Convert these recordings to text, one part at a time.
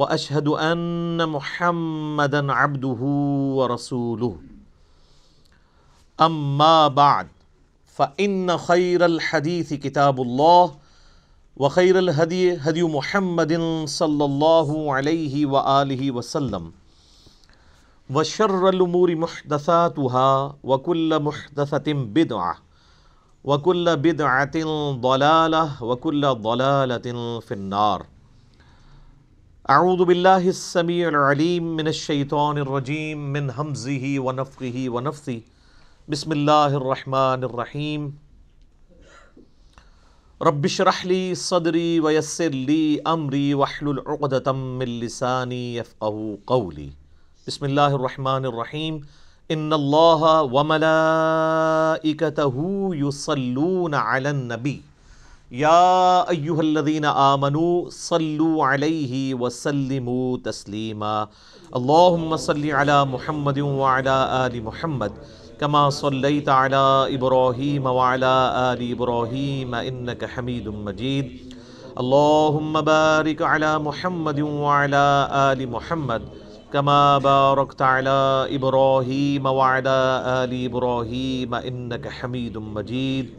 واشہد ان محمدا عبدہ ورسولہ اما بعد فان خیر الحدیث کتاب اللہ وخیر الہدی ہدی محمد صلی اللہ علیہ وآلہ وسلم وشر الامور محدثاتها وکل محدثۃ بدعہ وکل بدعۃ ضلالہ وکل ضلالۃ فی النار۔ اعوذ باللہ السمیع العلیم من الشیطان الرجیم من حمزہ ونفخہ ونفثہ بسم اللہ الرحمن الرحیم۔ رب اشرح لی صدری ویسر لی امری واحلل عقدۃ من لسانی یفقہوا قولی۔ بسم اللہ الرحمن الرحیم۔ ان اللہ وملائکتہ یصلون علی النبی یا ایہا الذین آمنوا صلوا علیہ وسلموا تسلیما۔ اللہم صلی علی محمد وعلی آل محمد کما صلیت علی ابراہیم وعلی آل ابراہیم انک حمید مجید۔ اللہم بارک علی محمد وعلی آل محمد کما بارکت علی ابراہیم وعلی آل ابراہیم انک حمید مجید۔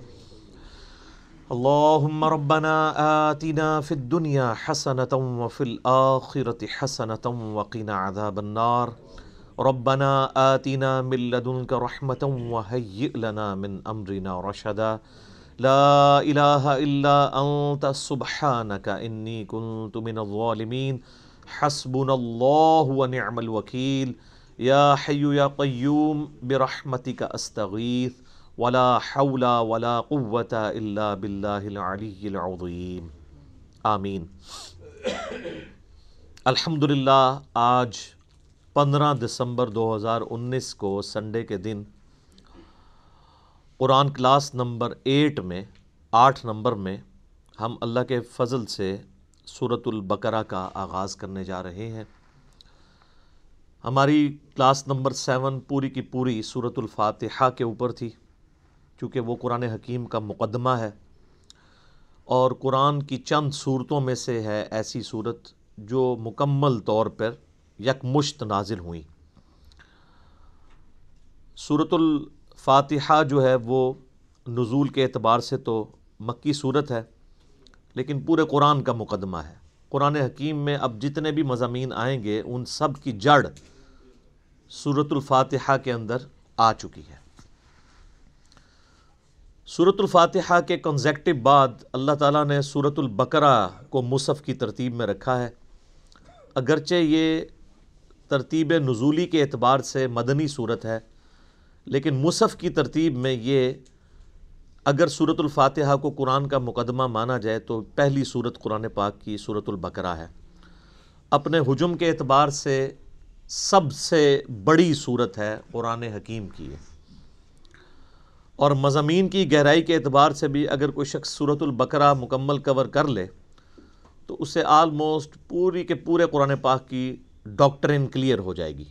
اللہم ربنا آتنا فی الدنیا حسنة وفی الآخرة حسنة وقنا عذاب النار۔ ربنا آتنا من لدنک رحمة وهیئ لنا من امرنا رشدا۔ لا الہ الا انت سبحانک انی کنت من الظالمین۔ حسبنا اللہ ونعم الوکیل۔ یا حی یا قیوم برحمتک استغیث ولا حول ولا قوة الا باللہ العلی العظیم۔ آمین۔ الحمدللہ آج 15 دسمبر 2019 کو سنڈے کے دن قرآن کلاس نمبر 8 نمبر میں ہم اللہ کے فضل سے سورۃ البقرہ کا آغاز کرنے جا رہے ہیں۔ ہماری کلاس نمبر 7 پوری کی پوری سورۃ الفاتحہ کے اوپر تھی، چونکہ وہ قرآن حکیم کا مقدمہ ہے اور قرآن کی چند صورتوں میں سے ہے ایسی صورت جو مکمل طور پر یکمشت نازل ہوئیں۔ سورۃ الفاتحہ جو ہے وہ نزول کے اعتبار سے تو مکی صورت ہے، لیکن پورے قرآن کا مقدمہ ہے۔ قرآن حکیم میں اب جتنے بھی مضامین آئیں گے ان سب کی جڑ سورۃ الفاتحہ کے اندر آ چکی ہے۔ سورۃ الفاتحہ کے کنزیکٹو بعد اللہ تعالیٰ نے سورۃ البقرہ کو مصحف کی ترتیب میں رکھا ہے، اگرچہ یہ ترتیب نزولی کے اعتبار سے مدنی صورت ہے، لیکن مصحف کی ترتیب میں یہ اگر سورۃ الفاتحہ کو قرآن کا مقدمہ مانا جائے تو پہلی صورت قرآن پاک کی سورۃ البقرہ ہے۔ اپنے حجم کے اعتبار سے سب سے بڑی صورت ہے قرآن حکیم کی ہے، اور مضامین کی گہرائی کے اعتبار سے بھی اگر کوئی شخص سورۃ البقرہ مکمل کور کر لے تو اسے آلموسٹ پوری کے پورے قرآن پاک کی ڈاکٹرن کلیئر ہو جائے گی،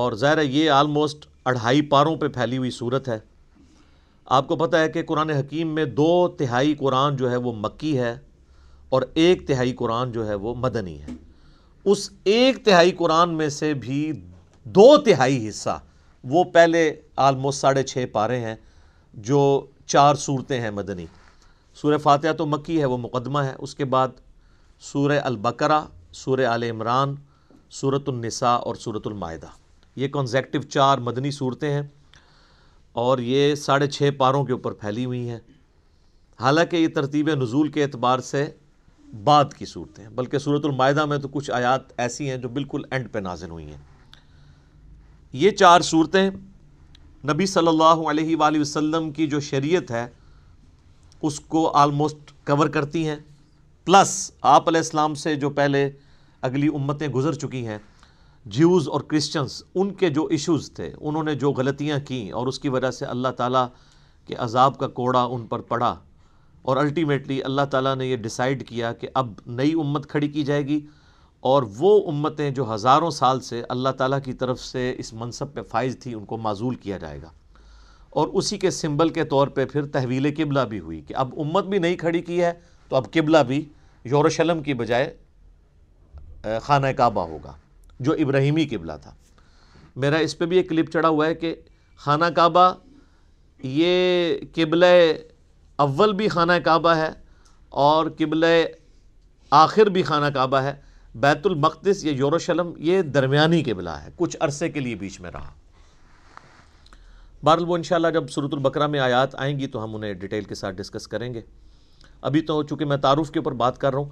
اور ظاہر ہے یہ آلموسٹ 2.5 پاروں پہ پھیلی ہوئی صورت ہے۔ آپ کو پتہ ہے کہ قرآن حکیم میں 2/3 قرآن جو ہے وہ مکی ہے اور 1/3 قرآن جو ہے وہ مدنی ہے۔ اس 1/3 قرآن میں سے بھی 2/3 حصہ وہ پہلے آلموسٹ 6.5 پارے ہیں جو 4 صورتیں ہیں مدنی۔ سورہ فاتحہ تو مکی ہے، وہ مقدمہ ہے، اس کے بعد سورہ البقرہ، سورہ آل عمران، سورۃ النساء اور سورۃ المائدہ، یہ کنزیکٹو 4 مدنی صورتیں ہیں اور یہ 6.5 پاروں کے اوپر پھیلی ہوئی ہیں۔ حالانکہ یہ ترتیب نزول کے اعتبار سے بعد کی صورتیں ہیں، بلکہ سورۃ المائدہ میں تو کچھ آیات ایسی ہیں جو بالکل اینڈ پہ نازل ہوئی ہیں۔ یہ 4 صورتیں نبی صلی اللہ علیہ وآلہ وسلم کی جو شریعت ہے اس کو آلموسٹ کور کرتی ہیں، پلس آپ علیہ السلام سے جو پہلے اگلی امتیں گزر چکی ہیں جیوز اور کرسچنز ان کے جو ایشوز تھے، انہوں نے جو غلطیاں کیں اور اس کی وجہ سے اللہ تعالیٰ کے عذاب کا کوڑا ان پر پڑا، اور الٹیمیٹلی اللہ تعالیٰ نے یہ ڈیسائیڈ کیا کہ اب نئی امت کھڑی کی جائے گی، اور وہ امتیں جو ہزاروں سال سے اللہ تعالیٰ کی طرف سے اس منصب پہ فائز تھی ان کو معزول کیا جائے گا، اور اسی کے سمبل کے طور پہ پھر تحویل قبلہ بھی ہوئی کہ اب امت بھی نئی کھڑی کی ہے تو اب قبلہ بھی یروشلم کی بجائے خانہ کعبہ ہوگا جو ابراہیمی قبلہ تھا۔ میرا اس پہ بھی ایک کلپ چڑھا ہوا ہے کہ خانہ کعبہ یہ قبلہ اول بھی خانہ کعبہ ہے اور قبلہ آخر بھی خانہ کعبہ ہے، بیت المقدس یا یروشلم یہ درمیانی قبلہ ہے، کچھ عرصے کے لیے بیچ میں رہا۔ بہرحال وہ انشاءاللہ جب سورۃ البقرہ میں آیات آئیں گی تو ہم انہیں ڈیٹیل کے ساتھ ڈسکس کریں گے۔ ابھی تو چونکہ میں تعارف کے اوپر بات کر رہا ہوں،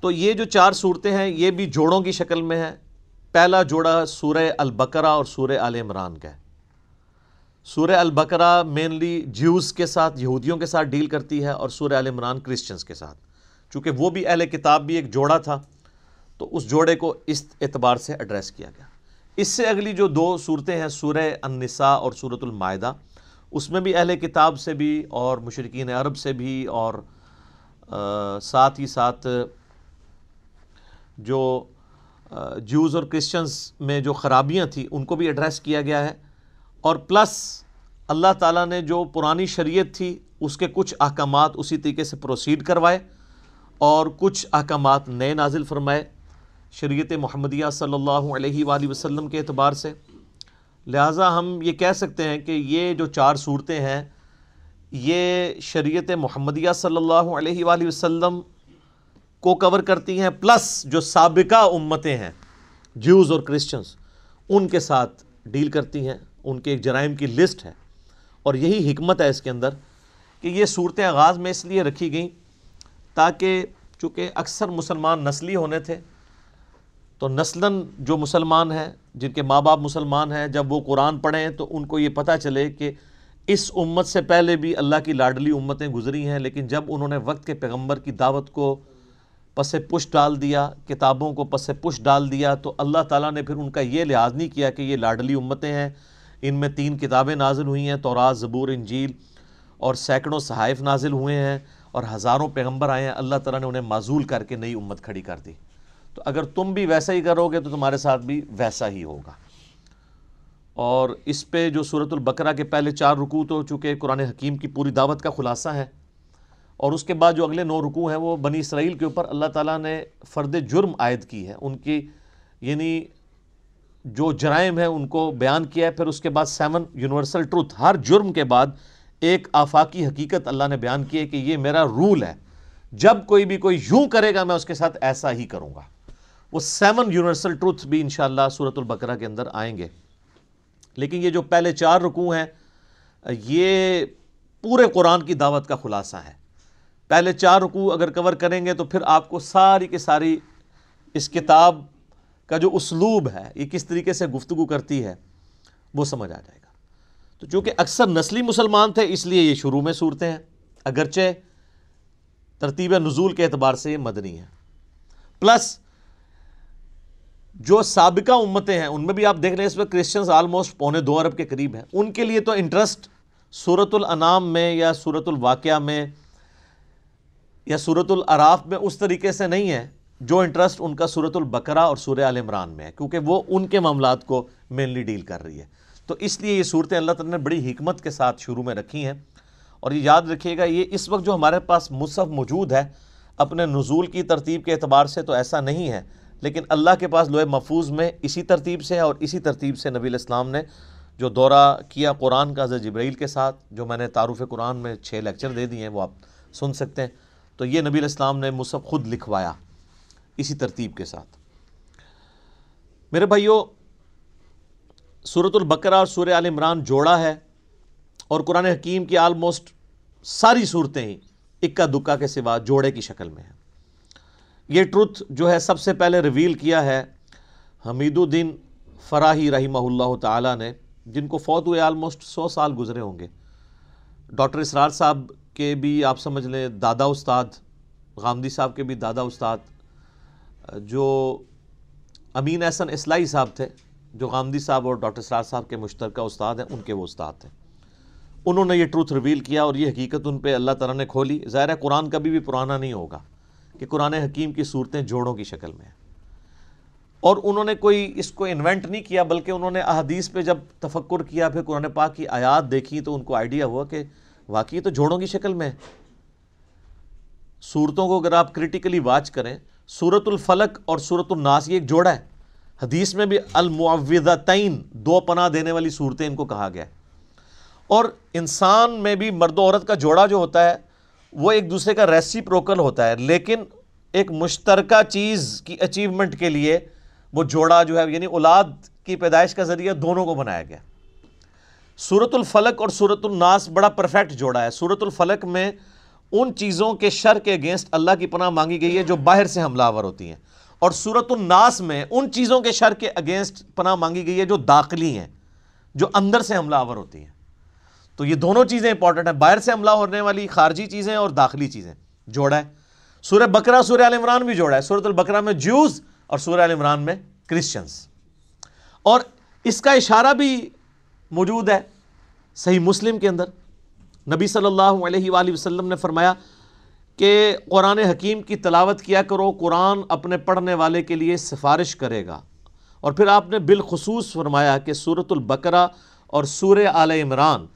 تو یہ جو چار صورتیں ہیں یہ بھی جوڑوں کی شکل میں ہیں۔ پہلا جوڑا سورہ البقرہ اور سورہ آل عمران کا ہے۔ سورہ البقرہ مینلی جیوز کے ساتھ، یہودیوں کے ساتھ ڈیل کرتی ہے، اور سورہ آل عمران کرسچنز کے ساتھ، چونکہ وہ بھی اہل کتاب بھی ایک جوڑا تھا تو اس جوڑے کو اس اعتبار سے ایڈریس کیا گیا۔ اس سے اگلی جو دو صورتیں ہیں سورہ النساء اور سورۃ المائدہ، اس میں بھی اہل کتاب سے بھی اور مشرقین عرب سے بھی، اور ساتھ ہی ساتھ جو جیوز اور کرسچنز میں جو خرابیاں تھیں ان کو بھی ایڈریس کیا گیا ہے، اور پلس اللہ تعالیٰ نے جو پرانی شریعت تھی اس کے کچھ احکامات اسی طریقے سے پروسیڈ کروائے اور کچھ احکامات نئے نازل فرمائے شریعت محمدیہ صلی اللہ علیہ وآلہ وسلم کے اعتبار سے۔ لہٰذا ہم یہ کہہ سکتے ہیں کہ یہ جو چار صورتیں ہیں یہ شریعت محمدیہ صلی اللہ علیہ وآلہ وسلم کو کور کرتی ہیں، پلس جو سابقہ امتیں ہیں جیوز اور کرسچنز ان کے ساتھ ڈیل کرتی ہیں، ان کے ایک جرائم کی لسٹ ہے۔ اور یہی حکمت ہے اس کے اندر کہ یہ صورتیں آغاز میں اس لیے رکھی گئیں تاکہ چونکہ اکثر مسلمان نسلی ہونے تھے، تو نسلاً جو مسلمان ہیں جن کے ماں باپ مسلمان ہیں جب وہ قرآن پڑھیں تو ان کو یہ پتہ چلے کہ اس امت سے پہلے بھی اللہ کی لاڈلی امتیں گزری ہیں، لیکن جب انہوں نے وقت کے پیغمبر کی دعوت کو پس پش ڈال دیا، کتابوں کو پس پش ڈال دیا، تو اللہ تعالیٰ نے پھر ان کا یہ لحاظ نہیں کیا کہ یہ لاڈلی امتیں ہیں، ان میں 3 کتابیں نازل ہوئی ہیں، تورات، زبور، انجیل، اور سینکڑوں صحائف نازل ہوئے ہیں اور ہزاروں پیغمبر آئے ہیں۔ اللہ تعالیٰ نے انہیں معزول کر کے نئی امت کھڑی کر دی۔ تو اگر تم بھی ویسا ہی کرو گے تو تمہارے ساتھ بھی ویسا ہی ہوگا۔ اور اس پہ جو سورۃ البقرہ کے پہلے 4 رکوع تو چونکہ قرآن حکیم کی پوری دعوت کا خلاصہ ہے، اور اس کے بعد جو اگلے 9 رکوع ہیں وہ بنی اسرائیل کے اوپر اللہ تعالیٰ نے فرد جرم عائد کی ہے، ان کی یعنی جو جرائم ہیں ان کو بیان کیا ہے۔ پھر اس کے بعد 7 یونیورسل ٹروتھ، ہر جرم کے بعد ایک آفاقی حقیقت اللہ نے بیان کی ہے کہ یہ میرا رول ہے، جب کوئی یوں کرے گا میں اس کے ساتھ ایسا ہی کروں گا۔ وہ 7 یونیورسل ٹروتھ بھی انشاءاللہ سورۃ البقرہ کے اندر آئیں گے۔ لیکن یہ جو پہلے 4 رکوع ہیں یہ پورے قرآن کی دعوت کا خلاصہ ہے۔ پہلے 4 رکوع اگر کور کریں گے تو پھر آپ کو ساری کی ساری اس کتاب کا جو اسلوب ہے، یہ کس طریقے سے گفتگو کرتی ہے، وہ سمجھ آ جائے گا۔ تو چونکہ اکثر نسلی مسلمان تھے اس لیے یہ شروع میں صورتیں ہیں، اگرچہ ترتیب نزول کے اعتبار سے یہ مدنی ہیں، پلس جو سابقہ امتیں ہیں ان میں بھی آپ دیکھ رہے ہیں اس میں کرسچنز آلموسٹ 2.25 ارب کے قریب ہیں، ان کے لیے تو انٹرسٹ سورۃ الانعام میں یا سورۃ الواقعہ میں یا سورۃ الاعراف میں اس طریقے سے نہیں ہے جو انٹرسٹ ان کا سورۃ البقرہ اور سورہ آل عمران میں ہے، کیونکہ وہ ان کے معاملات کو مینلی ڈیل کر رہی ہے۔ تو اس لیے یہ صورتیں اللہ تعالیٰ نے بڑی حکمت کے ساتھ شروع میں رکھی ہیں۔ اور یہ یاد رکھیے گا، یہ اس وقت جو ہمارے پاس مصحف موجود ہے اپنے نزول کی ترتیب کے اعتبار سے تو ایسا نہیں ہے، لیکن اللہ کے پاس لوح محفوظ میں اسی ترتیب سے ہے، اور اسی ترتیب سے نبی علیہ السلام نے جو دورہ کیا قرآن کا حضرت جبرائیل کے ساتھ، جو میں نے تعارف قرآن میں 6 لیکچر دے دیے ہیں، وہ آپ سن سکتے ہیں، تو یہ نبی علیہ السلام نے مصحف خود لکھوایا اسی ترتیب کے ساتھ۔ میرے بھائیو، سورۃ البقرہ اور سورہ آل عمران جوڑا ہے، اور قرآن حکیم کی آلموسٹ ساری صورتیں ہی اکا دکا کے سوا جوڑے کی شکل میں ہیں۔ یہ ٹروتھ جو ہے سب سے پہلے ریویل کیا ہے حمید الدین فراہی رحمہ اللہ تعالی نے، جن کو فوت ہوئے آلموسٹ 100 سال گزرے ہوں گے، ڈاکٹر اسرار صاحب کے بھی آپ سمجھ لیں دادا استاد، غامدی صاحب کے بھی دادا استاد، جو امین احسن اصلاحی صاحب تھے جو غامدی صاحب اور ڈاکٹر اسرار صاحب کے مشترکہ استاد ہیں، ان کے وہ استاد تھے، انہوں نے یہ ٹروتھ ریویل کیا اور یہ حقیقت ان پہ اللہ تعالیٰ نے کھولی۔ ظاہر ہے قرآن کبھی بھی پرانا نہیں ہوگا کہ قرآن حکیم کی صورتیں جوڑوں کی شکل میں ہیں، اور انہوں نے کوئی اس کو انوینٹ نہیں کیا، بلکہ انہوں نے احادیث پہ جب تفکر کیا، پھر قرآن پاک کی آیات دیکھی تو ان کو آئیڈیا ہوا کہ واقعی تو جوڑوں کی شکل میں ہے۔ صورتوں کو اگر آپ کریٹیکلی واچ کریں، سورۃ الفلق اور سورۃ الناس یہ ایک جوڑا ہے، حدیث میں بھی المعوذتین دو پناہ دینے والی صورتیں ان کو کہا گیا ہے، اور انسان میں بھی مرد و عورت کا جوڑا جو ہوتا ہے وہ ایک دوسرے کا ریسیپروکل ہوتا ہے، لیکن ایک مشترکہ چیز کی اچیومنٹ کے لیے وہ جوڑا جو ہے، یعنی اولاد کی پیدائش کا ذریعہ دونوں کو بنایا گیا۔ سورۃ الفلق اور سورۃ الناس بڑا پرفیکٹ جوڑا ہے۔ سورۃ الفلق میں ان چیزوں کے شر کے اگینسٹ اللہ کی پناہ مانگی گئی ہے جو باہر سے حملہ آور ہوتی ہیں، اور سورۃ الناس میں ان چیزوں کے شر کے اگینسٹ پناہ مانگی گئی ہے جو داخلی ہیں، جو اندر سے حملہ آور ہوتی ہیں۔ تو یہ دونوں چیزیں امپورٹنٹ ہیں، باہر سے حملہ ہونے والی خارجی چیزیں اور داخلی چیزیں، جوڑا ہے۔ سورہ بقرہ سورہ آل عمران بھی جوڑا ہے، سورۃ البقرہ میں جیوز اور سورہ آل عمران میں کرسچنز، اور اس کا اشارہ بھی موجود ہے صحیح مسلم کے اندر۔ نبی صلی اللہ علیہ وآلہ وسلم نے فرمایا کہ قرآن حکیم کی تلاوت کیا کرو، قرآن اپنے پڑھنے والے کے لیے سفارش کرے گا۔ اور پھر آپ نے بالخصوص فرمایا کہ سورۃ البقرہ اور سورہ آل عمران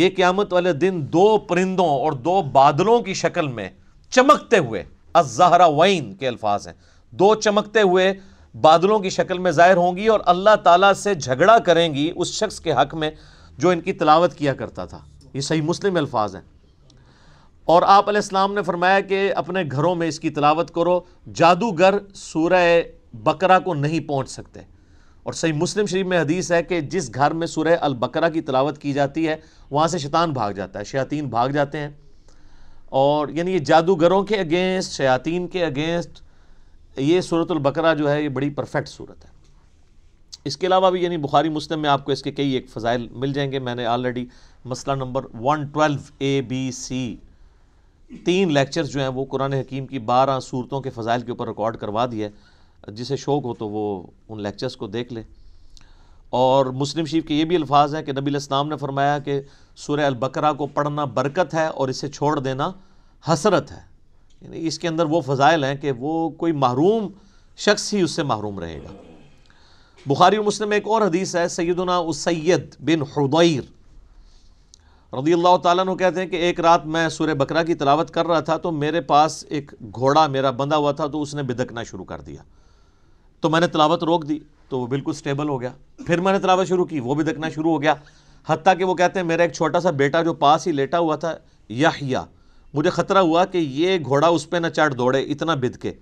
یہ قیامت والے دن دو پرندوں اور دو بادلوں کی شکل میں چمکتے ہوئے، الزہراوین کے الفاظ ہیں، دو چمکتے ہوئے بادلوں کی شکل میں ظاہر ہوں گی اور اللہ تعالیٰ سے جھگڑا کریں گی اس شخص کے حق میں جو ان کی تلاوت کیا کرتا تھا۔ یہ صحیح مسلم الفاظ ہیں۔ اور آپ علیہ السلام نے فرمایا کہ اپنے گھروں میں اس کی تلاوت کرو، جادوگر سورہ بقرہ کو نہیں پہنچ سکتے۔ اور صحیح مسلم شریف میں حدیث ہے کہ جس گھر میں سورہ البقرہ کی تلاوت کی جاتی ہے وہاں سے شیطان بھاگ جاتا ہے، شیاطین بھاگ جاتے ہیں۔ اور یعنی یہ جادوگروں کے اگینسٹ، شیاطین کے اگینسٹ یہ سورۃ البقرہ جو ہے یہ بڑی پرفیکٹ صورت ہے۔ اس کے علاوہ بھی یعنی بخاری مسلم میں آپ کو اس کے کئی ایک فضائل مل جائیں گے۔ میں نے آلریڈی مسئلہ نمبر 112 ABC 3 لیکچرز جو ہیں وہ قرآن حکیم کی 12 صورتوں کے فضائل کے اوپر ریکارڈ کروا دیا ہے، جسے شوق ہو تو وہ ان لیکچرز کو دیکھ لے۔ اور مسلم شریف کے یہ بھی الفاظ ہیں کہ نبی علیہ السلام نے فرمایا کہ سورہ البقرہ کو پڑھنا برکت ہے اور اسے چھوڑ دینا حسرت ہے، یعنی اس کے اندر وہ فضائل ہیں کہ وہ کوئی محروم شخص ہی اس سے محروم رہے گا۔ بخاری اور مسلم میں ایک اور حدیث ہے، سیدنا اسید بن حضیر رضی اللہ تعالیٰ عنہ کہتے ہیں کہ ایک رات میں سورہ بقرہ کی تلاوت کر رہا تھا تو میرے پاس ایک گھوڑا میرا بندھا ہوا تھا، تو اس نے بدکنا شروع کر دیا، تو میں نے تلاوت روک دی تو وہ بالکل سٹیبل ہو گیا، پھر میں نے تلاوت شروع کی وہ بدکنا شروع ہو گیا، حتیٰ کہ وہ کہتے ہیں میرا ایک چھوٹا سا بیٹا جو پاس ہی لیٹا ہوا تھا یحییٰ، مجھے خطرہ ہوا کہ یہ گھوڑا اس پہ نہ چڑھ دوڑے، اتنا بدکے،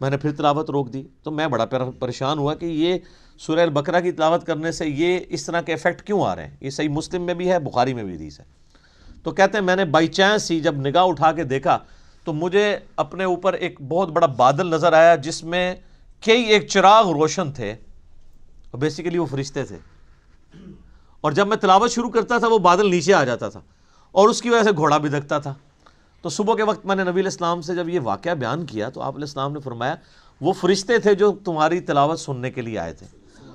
میں نے پھر تلاوت روک دی۔ تو میں بڑا پریشان ہوا کہ یہ سورہ البقرہ کی تلاوت کرنے سے یہ اس طرح کے افیکٹ کیوں آ رہے ہیں۔ یہ صحیح مسلم میں بھی ہے، بخاری میں بھی حدیث ہے۔ تو کہتے ہیں میں نے بائی چانس ہی جب نگاہ اٹھا کے دیکھا تو مجھے اپنے اوپر ایک بہت بڑا بادل نظر آیا جس میں کئی ایک چراغ روشن تھے، اور بیسیکلی وہ فرشتے تھے، اور جب میں تلاوت شروع کرتا تھا وہ بادل نیچے آ جاتا تھا اور اس کی وجہ سے گھوڑا بدکتا تھا۔ تو صبح کے وقت میں نے نبی علیہ السلام سے جب یہ واقعہ بیان کیا تو آپ علیہ السلام نے فرمایا وہ فرشتے تھے جو تمہاری تلاوت سننے کے لیے آئے تھے،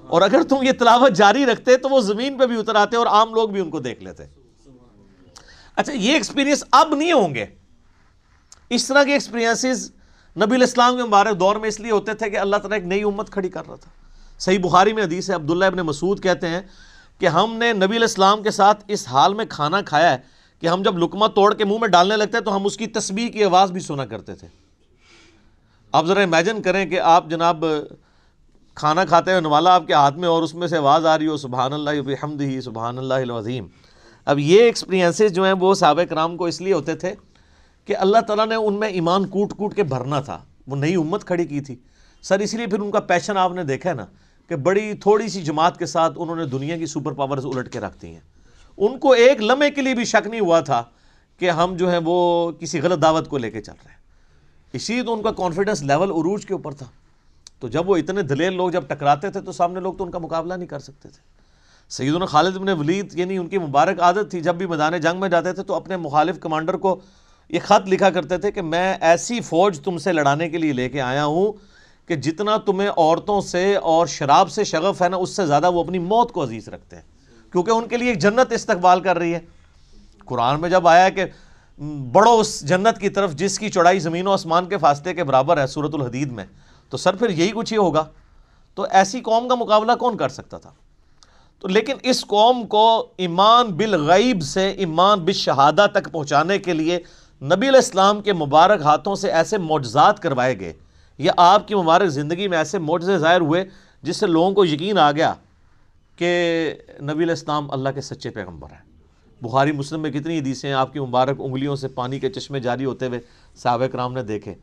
اور اگر تم یہ تلاوت جاری رکھتے تو وہ زمین پہ بھی اتر آتے اور عام لوگ بھی ان کو دیکھ لیتے۔ اچھا، یہ ایکسپیرینس اب نہیں ہوں گے، اس طرح کے ایکسپیرینسز نبی علیہ السلام کے مبارک دور میں اس لیے ہوتے تھے کہ اللہ تعالیٰ ایک نئی امت کھڑی کر رہا تھا۔ صحیح بخاری میں حدیث ہے، عبداللہ ابن مسعود کہتے ہیں کہ ہم نے نبی علیہ السلام کے ساتھ اس حال میں کھانا کھایا ہے کہ ہم جب لقمہ توڑ کے منہ میں ڈالنے لگتے تو ہم اس کی تسبیح کی آواز بھی سنا کرتے تھے۔ آپ ذرا امیجن کریں کہ آپ جناب کھانا کھاتے ہوئے نوالا آپ کے ہاتھ میں اور اس میں سے آواز آ رہی ہو، سبحان اللہ وبحمدہ سبحان اللہ العظیم۔ اب یہ ایکسپیرینسز جو ہیں وہ صحابہ کرام کو اس لیے ہوتے تھے کہ اللہ تعالیٰ نے ان میں ایمان کوٹ کوٹ کے بھرنا تھا، وہ نئی امت کھڑی کی تھی سر۔ اس لیے پھر ان کا پیشن آپ نے دیکھا نا کہ بڑی تھوڑی سی جماعت کے ساتھ انہوں نے دنیا کی سپر پاورز الٹ کے رکھ دی ہیں، ان کو ایک لمحے کے لیے بھی شک نہیں ہوا تھا کہ ہم جو ہیں وہ کسی غلط دعوت کو لے کے چل رہے ہیں۔ اسی تو ان کا کانفیڈنس لیول عروج کے اوپر تھا، تو جب وہ اتنے دلیر لوگ جب ٹکراتے تھے تو سامنے لوگ تو ان کا مقابلہ نہیں کر سکتے تھے۔ سیدنا خالد بن ولید یعنی ان کی مبارک عادت تھی، جب بھی میدان جنگ میں جاتے تھے تو اپنے مخالف کمانڈر کو یہ خط لکھا کرتے تھے کہ میں ایسی فوج تم سے لڑانے کے لیے لے کے آیا ہوں کہ جتنا تمہیں عورتوں سے اور شراب سے شغف ہے نا, اس سے زیادہ وہ اپنی موت کو عزیز رکھتے ہیں, کیونکہ ان کے لیے ایک جنت استقبال کر رہی ہے. قرآن میں جب آیا کہ بڑھو اس جنت کی طرف جس کی چوڑائی زمین و آسمان کے فاصلے کے برابر ہے, سورۃ الحدید میں, تو سر پھر یہی کچھ ہی ہوگا. تو ایسی قوم کا مقابلہ کون کر سکتا تھا؟ تو لیکن اس قوم کو ایمان بالغیب سے ایمان بالشہادہ تک پہنچانے کے لیے نبی علیہ السلام کے مبارک ہاتھوں سے ایسے معجزات کروائے گئے, یا آپ کی مبارک زندگی میں ایسے معجزے ظاہر ہوئے جس سے لوگوں کو یقین آ گیا کہ نبی علیہ السلام اللہ کے سچے پیغمبر ہیں. بخاری مسلم میں کتنی حدیثیں ہیں آپ کی مبارک انگلیوں سے پانی کے چشمے جاری ہوتے ہوئے صحابہ کرام نے دیکھے.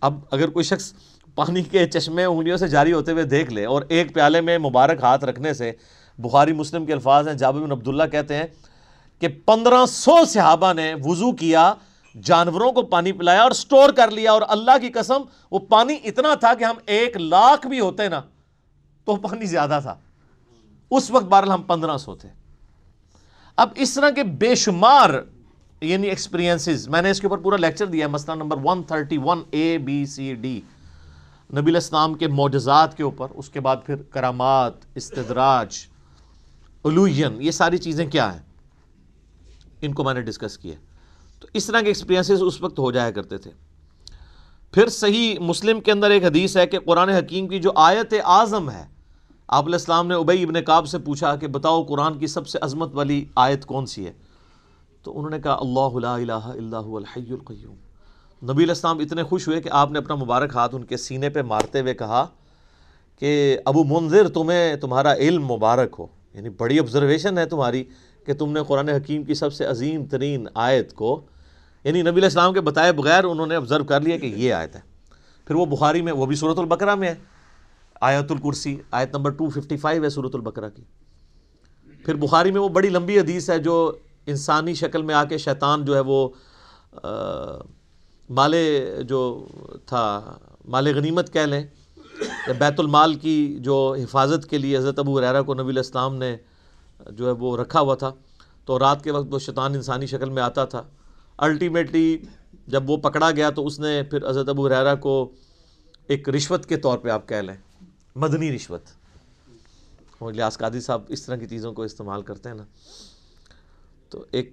اب اگر کوئی شخص پانی کے چشمے انگلیوں سے جاری ہوتے ہوئے دیکھ لے اور ایک پیالے میں مبارک ہاتھ رکھنے سے, بخاری مسلم کے الفاظ ہیں, جابر بن عبداللہ کہتے ہیں کہ 1500 صحابہ نے وضو کیا, جانوروں کو پانی پلایا اور سٹور کر لیا, اور اللہ کی قسم وہ پانی اتنا تھا کہ ہم 1,00,000 بھی ہوتے نا تو پانی زیادہ تھا. اس وقت بہرحال ہم 1500 تھے. اب اس طرح کے بے شمار یعنی ایکسپیرینسز, میں نے اس کے اوپر پورا لیکچر دیا ہے, مسئلہ نمبر 131 ABCD, نبی علیہ السلام کے معجزات کے اوپر. اس کے بعد پھر کرامات, استدراج, علوین, یہ ساری چیزیں کیا ہیں, ان کو میں نے ڈسکس کیا. تو اس طرح کے ایکسپیرینسز اس وقت ہو جایا کرتے تھے. پھر صحیح مسلم کے اندر ایک حدیث ہے کہ قرآن حکیم کی جو آیت اعظم ہے, آپ علیہ السلام نے ابی ابن کعب سے پوچھا کہ بتاؤ قرآن کی سب سے عظمت والی آیت کون سی ہے؟ تو انہوں نے کہا اللہ لا الہ الا هو الحی القیوم. نبی علیہ السلام اتنے خوش ہوئے کہ آپ نے اپنا مبارک ہاتھ ان کے سینے پہ مارتے ہوئے کہا کہ ابو منذر, تمہارا علم مبارک ہو, یعنی بڑی آبزرویشن ہے تمہاری کہ تم نے قرآن حکیم کی سب سے عظیم ترین آیت کو, یعنی نبی علیہ السلام کے بتائے بغیر انہوں نے آبزرو کر لیا کہ یہ آیت ہے. پھر وہ بخاری میں, وہ بھی سورۃ البقرہ میں ہے, آیت الکرسی, آیت نمبر 255 ہے سورۃ البقرہ کی. پھر بخاری میں وہ بڑی لمبی حدیث ہے جو انسانی شکل میں آ کے شیطان جو ہے وہ مال غنیمت کہہ لیں, بیت المال کی جو حفاظت کے لیے حضرت ابو ہریرہ کو نبی علیہ السلام نے جو ہے وہ رکھا ہوا تھا, تو رات کے وقت وہ شیطان انسانی شکل میں آتا تھا. الٹیمیٹلی جب وہ پکڑا گیا تو اس نے پھر حضرت ابو ہریرہ کو ایک رشوت کے طور پہ آپ کہہ لیں, مدنی رشوت, اور الیاس قادری صاحب اس طرح کی چیزوں کو استعمال کرتے ہیں نا, تو ایک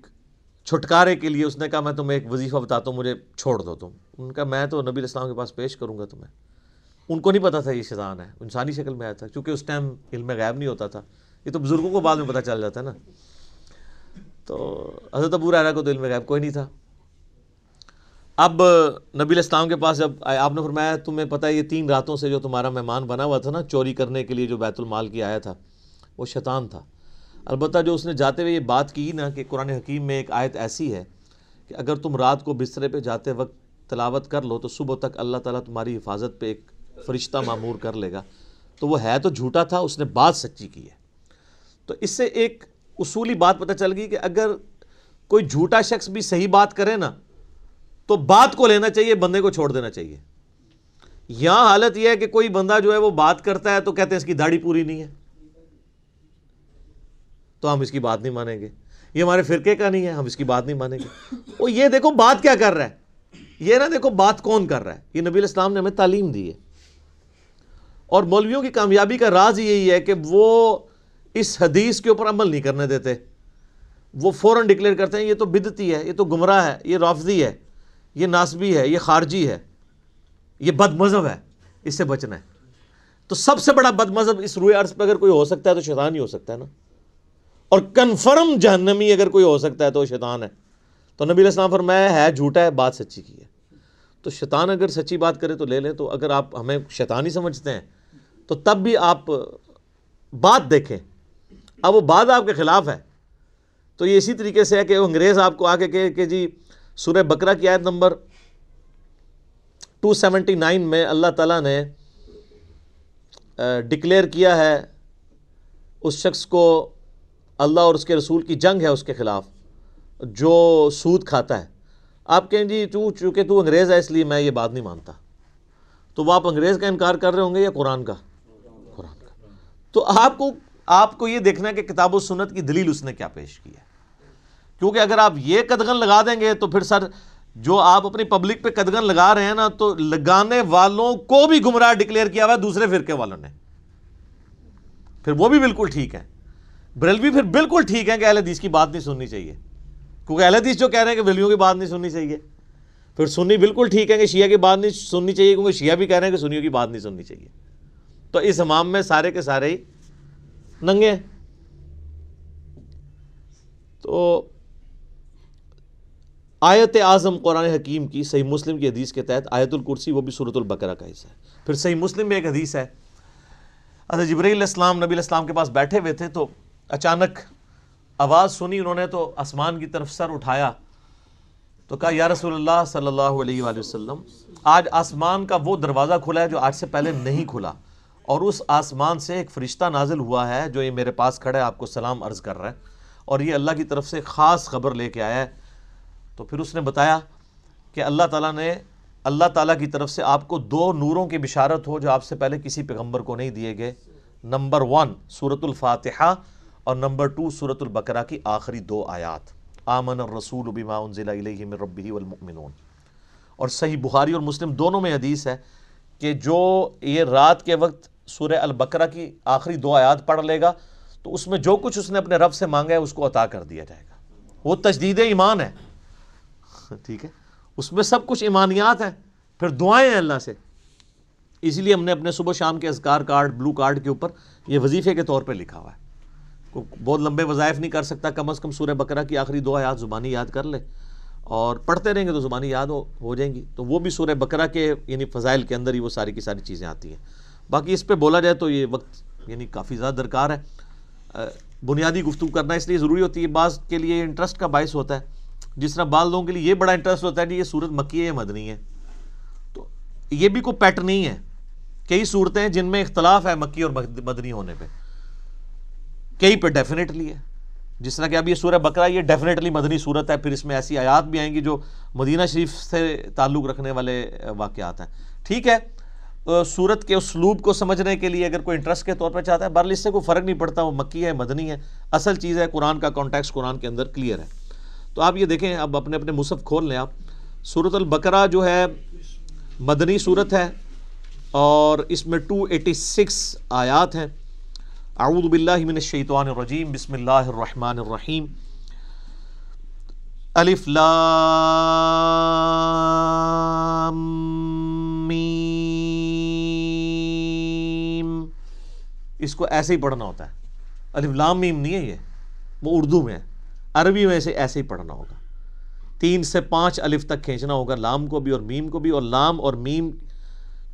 چھٹکارے کے لیے اس نے کہا میں تمہیں ایک وظیفہ بتاتا ہوں, مجھے چھوڑ دو تم. ان کا میں تو نبی علیہ السلام کے پاس پیش کروں گا تمہیں. ان کو نہیں پتہ تھا یہ شیطان ہے, انسانی شکل میں آیا تھا, کیونکہ اس ٹائم علم غیب نہیں ہوتا تھا, یہ تو بزرگوں کو بعد میں پتہ چل جاتا ہے نا. تو حضرت ابو ہریرہ کو تو علم غیب کوئی نہیں تھا. اب نبی علیہ السلام کے پاس جب آپ نے فرمایا تمہیں پتہ ہے یہ 3 راتوں سے جو تمہارا مہمان بنا ہوا تھا نا چوری کرنے کے لیے, جو بیت المال کی آیا تھا, وہ شیطان تھا. البتہ جو اس نے جاتے ہوئے یہ بات کی نا کہ قرآن حکیم میں ایک آیت ایسی ہے کہ اگر تم رات کو بسترے پہ جاتے وقت تلاوت کر لو تو صبح تک اللہ تعالیٰ تمہاری حفاظت پہ ایک فرشتہ مامور کر لے گا. تو وہ ہے تو جھوٹا تھا, اس نے بات سچی کی ہے. تو اس سے ایک اصولی بات پتہ چل گئی کہ اگر کوئی جھوٹا شخص بھی صحیح بات کرے نا تو بات کو لینا چاہیے, بندے کو چھوڑ دینا چاہیے. یہاں حالت یہ ہے کہ کوئی بندہ جو ہے وہ بات کرتا ہے تو کہتے ہیں اس کی داڑھی پوری نہیں ہے تو ہم اس کی بات نہیں مانیں گے, یہ ہمارے فرقے کا نہیں ہے ہم اس کی بات نہیں مانیں گے. اور یہ دیکھو بات کیا کر رہا ہے, یہ نہ دیکھو بات کون کر رہا ہے. یہ نبی علیہ السلام نے ہمیں تعلیم دی ہے, اور مولویوں کی کامیابی کا راز یہی ہے کہ وہ اس حدیث کے اوپر عمل نہیں کرنے دیتے. وہ فوراً ڈکلیئر کرتے ہیں یہ تو بدعتی ہے, یہ تو گمراہ ہے, یہ رافضی ہے, یہ ناسبی ہے, یہ خارجی ہے, یہ بد مذہب ہے, اس سے بچنا ہے. تو سب سے بڑا بد مذہب اس روئے عرض پہ اگر کوئی ہو سکتا ہے تو شیطان ہی ہو سکتا ہے نا, اور کنفرم جہنمی اگر کوئی ہو سکتا ہے تو شیطان ہے. تو نبی علیہ السلام فرمایا ہے جھوٹا ہے, بات سچی کی ہے. تو شیطان اگر سچی بات کرے تو لے لیں. تو اگر آپ ہمیں شیطان ہی سمجھتے ہیں تو تب بھی آپ بات دیکھیں. اب وہ بات آپ کے خلاف ہے تو یہ اسی طریقے سے ہے کہ انگریز آپ کو آ کے کہے کہ جی سورہ بقرہ کی آیت نمبر 279 میں اللہ تعالیٰ نے ڈکلیئر کیا ہے اس شخص کو, اللہ اور اس کے رسول کی جنگ ہے اس کے خلاف جو سود کھاتا ہے. آپ کہیں جی چونکہ تو انگریز ہے اس لیے میں یہ بات نہیں مانتا. تو وہ آپ انگریز کا انکار کر رہے ہوں گے یا قرآن کا؟ قرآن کا. تو آپ کو یہ دیکھنا ہے کہ کتاب و سنت کی دلیل اس نے کیا پیش کی ہے, کیونکہ اگر آپ یہ قدغن لگا دیں گے تو پھر سر جو آپ اپنی پبلک پہ قدغن لگا رہے ہیں نا, تو لگانے والوں کو بھی گمراہ ڈکلیئر کیا ہوا ہے دوسرے فرقے والوں نے, پھر وہ بھی بالکل ٹھیک ہے. بریلوی پھر بالکل ٹھیک ہے کہ اہل حدیث کی بات نہیں سننی چاہیے, کیونکہ اہل حدیث جو کہہ رہے ہیں کہ بریلویوں کی بات نہیں سننی چاہیے. پھر سنی بالکل ٹھیک ہے کہ شیعہ کی بات نہیں سننی چاہیے, کیونکہ شیعہ بھی کہہ رہے ہیں کہ سنیوں کی بات نہیں سننی چاہیے. تو اس حمام میں سارے کے سارے ہی ننگے ہیں. تو آیت اعظم قرآن حکیم کی صحیح مسلم کی حدیث کے تحت آیت الکرسی وہ بھی سورۃ البقرہ کا حصہ ہے. پھر صحیح مسلم میں ایک حدیث ہے, حضرت جبرائیل علیہ السلام نبی علیہ السلام کے پاس بیٹھے ہوئے تھے, تو اچانک آواز سنی انہوں نے, تو آسمان کی طرف سر اٹھایا تو کہا یا رسول اللہ صلی اللہ علیہ وآلہ وسلم, آج آسمان کا وہ دروازہ کھلا ہے جو آج سے پہلے نہیں کھلا, اور اس آسمان سے ایک فرشتہ نازل ہوا ہے جو یہ میرے پاس کھڑا ہے, آپ کو سلام عرض کر رہا ہے, اور یہ اللہ کی طرف سے خاص خبر لے کے آیا ہے. تو پھر اس نے بتایا کہ اللہ تعالیٰ کی طرف سے آپ کو دو نوروں کی بشارت ہو جو آپ سے پہلے کسی پیغمبر کو نہیں دیے گئے. نمبر 1 سورۃ الفاتحہ, اور نمبر 2 سورۃ البقرہ کی آخری 2 آیات, آمن الرسول بما انزل الیہ من ربہ والمؤمنون. اور صحیح بخاری اور مسلم دونوں میں حدیث ہے کہ جو یہ رات کے وقت سورہ البقرہ کی آخری 2 آیات پڑھ لے گا تو اس میں جو کچھ اس نے اپنے رب سے مانگا ہے اس کو عطا کر دیا جائے گا. وہ تجدید ایمان ہے, ٹھیک ہے, اس میں سب کچھ ایمانیات ہیں, پھر دعائیں ہیں اللہ سے. اسی لیے ہم نے اپنے صبح شام کے اذکار کارڈ بلو کارڈ کے اوپر یہ وظیفے کے طور پہ لکھا ہوا ہے. بہت لمبے وظائف نہیں کر سکتا, کم از کم سورہ بقرہ کی آخری 2 آیات زبانی یاد کر لے, اور پڑھتے رہیں گے تو زبانی یاد ہو جائیں گی. تو وہ بھی سورہ بقرہ کے یعنی فضائل کے اندر ہی وہ ساری کی ساری چیزیں آتی ہیں. باقی اس پہ بولا جائے تو یہ وقت یعنی کافی زیادہ درکار ہے. بنیادی گفتگو کرنا اس لیے ضروری ہوتی ہے, بعض کے لیے انٹرسٹ کا باعث ہوتا ہے, جس طرح بعض لوگوں کے لیے یہ بڑا انٹرسٹ ہوتا ہے کہ یہ سورت مکی ہے یا مدنی ہے. تو یہ بھی کوئی پیٹرن نہیں ہے, کئی صورتیں ہیں جن میں اختلاف ہے مکی اور مدنی ہونے پہ, کئی پہ ڈیفینیٹلی ہے. جس طرح کہ اب یہ سورہ بقرہ یہ ڈیفینیٹلی مدنی صورت ہے, پھر اس میں ایسی آیات بھی آئیں گی جو مدینہ شریف سے تعلق رکھنے والے واقعات ہیں. ٹھیک ہے, صورت کے اسلوب کو سمجھنے کے لیے اگر کوئی انٹرسٹ کے طور پہ چاہتا ہے, بہرحال اس سے کوئی فرق نہیں پڑتا وہ مکی ہے مدنی ہے, اصل چیز ہے قرآن کا کانٹیکسٹ قرآن کے اندر کلیئر ہے. تو آپ یہ دیکھیں, اب اپنے اپنے مصحف کھول لیں آپ. سورۃ البقرہ جو ہے مدنی صورت ہے اور اس میں 286 آیات ہیں. اعوذ باللہ من الشیطان الرجیم, بسم اللہ الرحمن الرحیم. الف لام میم, اس کو ایسے ہی پڑھنا ہوتا ہے, الف لام میم نہیں ہے, یہ وہ اردو میں ہے, عربی میں سے ایسے ہی پڑھنا ہوگا. 3 سے 5 الف تک کھینچنا ہوگا, لام کو بھی اور میم کو بھی. اور لام اور میم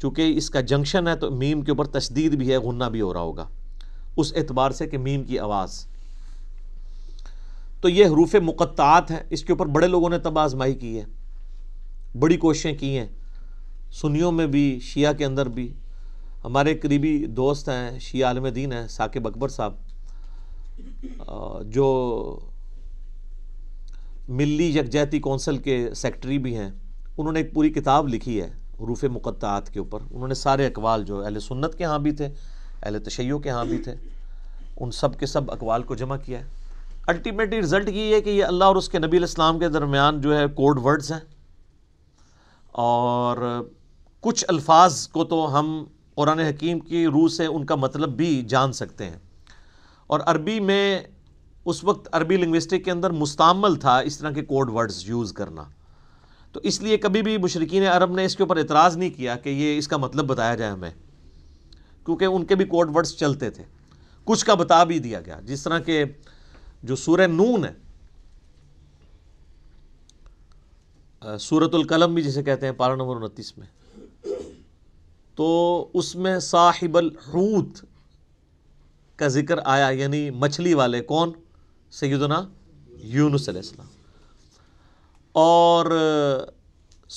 چونکہ اس کا جنکشن ہے تو میم کے اوپر تشدید بھی ہے, غنہ بھی ہو رہا ہوگا اس اعتبار سے کہ میم کی آواز. تو یہ حروف مقطعات ہیں, اس کے اوپر بڑے لوگوں نے طب آزمائی کی ہے, بڑی کوششیں کی ہیں, سنیوں میں بھی شیعہ کے اندر بھی. ہمارے قریبی دوست ہیں شیعہ عالم دین ہیں ثاقب اکبر صاحب, جو ملی یکجہتی کونسل کے سیکٹری بھی ہیں, انہوں نے ایک پوری کتاب لکھی ہے حروف مقطعات کے اوپر. انہوں نے سارے اقوال جو اہل سنت کے ہاں بھی تھے اہل تشیع کے ہاں بھی تھے ان سب کے سب اقوال کو جمع کیا ہے. الٹیمیٹلی رزلٹ یہ ہے کہ یہ اللہ اور اس کے نبی علیہ السلام کے درمیان جو ہے کوڈ ورڈز ہیں, اور کچھ الفاظ کو تو ہم قرآن حکیم کی روح سے ان کا مطلب بھی جان سکتے ہیں. اور عربی میں اس وقت عربی لنگوسٹک کے اندر مستعمل تھا اس طرح کے کوڈ ورڈز یوز کرنا, تو اس لیے کبھی بھی مشرکین عرب نے اس کے اوپر اعتراض نہیں کیا کہ یہ اس کا مطلب بتایا جائے ہمیں, کیونکہ ان کے بھی کوڈ ورڈز چلتے تھے, کچھ کا بتا بھی دیا گیا. جس طرح کہ جو سورہ نون ہے, سورۃ القلم بھی جسے کہتے ہیں, پارہ نمبر 29 میں, تو اس میں صاحب الحوت کا ذکر آیا, یعنی مچھلی والے کون, سیدنا یونس علیہ السلام. اور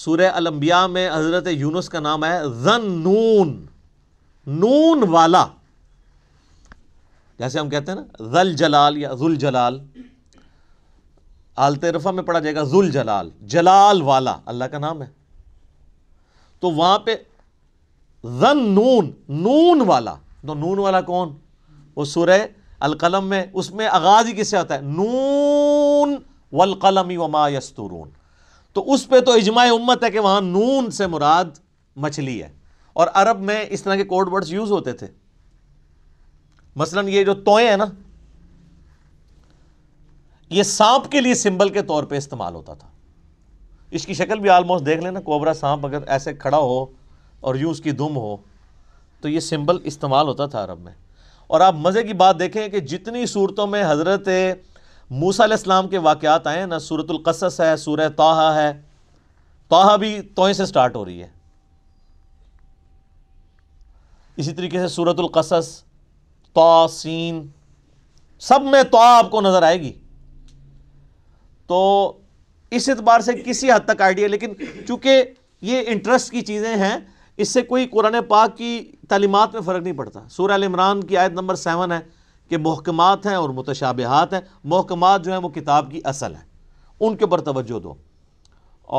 سورہ الانبیاء میں حضرت یونس کا نام ہے ذنون, نون والا, جیسے ہم کہتے ہیں نا ذل جلال یا ذل جلال, آلت رفع میں پڑھا جائے گا ذل جلال, جلال والا اللہ کا نام ہے. تو وہاں پہ ذنون, نون والا, تو نون والا کون, وہ سورہ القلم میں, اس میں آغاز ہی کس سے ہوتا ہے, نون والقلم وما یسترون. تو اس پہ تو اجماع امت ہے کہ وہاں نون سے مراد مچھلی ہے. اور عرب میں اس طرح کے کوڈ ورڈز یوز ہوتے تھے. مثلاً یہ جو توئیں ہیں نا, یہ سانپ کے لیے سمبل کے طور پہ استعمال ہوتا تھا. اس کی شکل بھی آلموسٹ دیکھ لینا, کوبرا سانپ اگر ایسے کھڑا ہو اور یوں اس کی دم ہو, تو یہ سمبل استعمال ہوتا تھا عرب میں. اور آپ مزے کی بات دیکھیں کہ جتنی صورتوں میں حضرت موسیٰ علیہ السلام کے واقعات آئے نا, سورۃ القصص ہے, سورہ طٰہٰ ہے, طٰہٰ بھی توئیں سے سٹارٹ ہو رہی ہے. اسی طریقے سے سورۃ القصص, طٰ, سین, سب میں طٰ آپ کو نظر آئے گی. تو اس اعتبار سے کسی حد تک آئیڈیا, لیکن چونکہ یہ انٹرسٹ کی چیزیں ہیں, اس سے کوئی قرآن پاک کی تعلیمات میں فرق نہیں پڑتا. سورہ ال عمران کی آیت نمبر 7 ہے کہ محکمات ہیں اور متشابہات ہیں. محکمات جو ہیں وہ کتاب کی اصل ہیں, ان کے اوپر توجہ دو,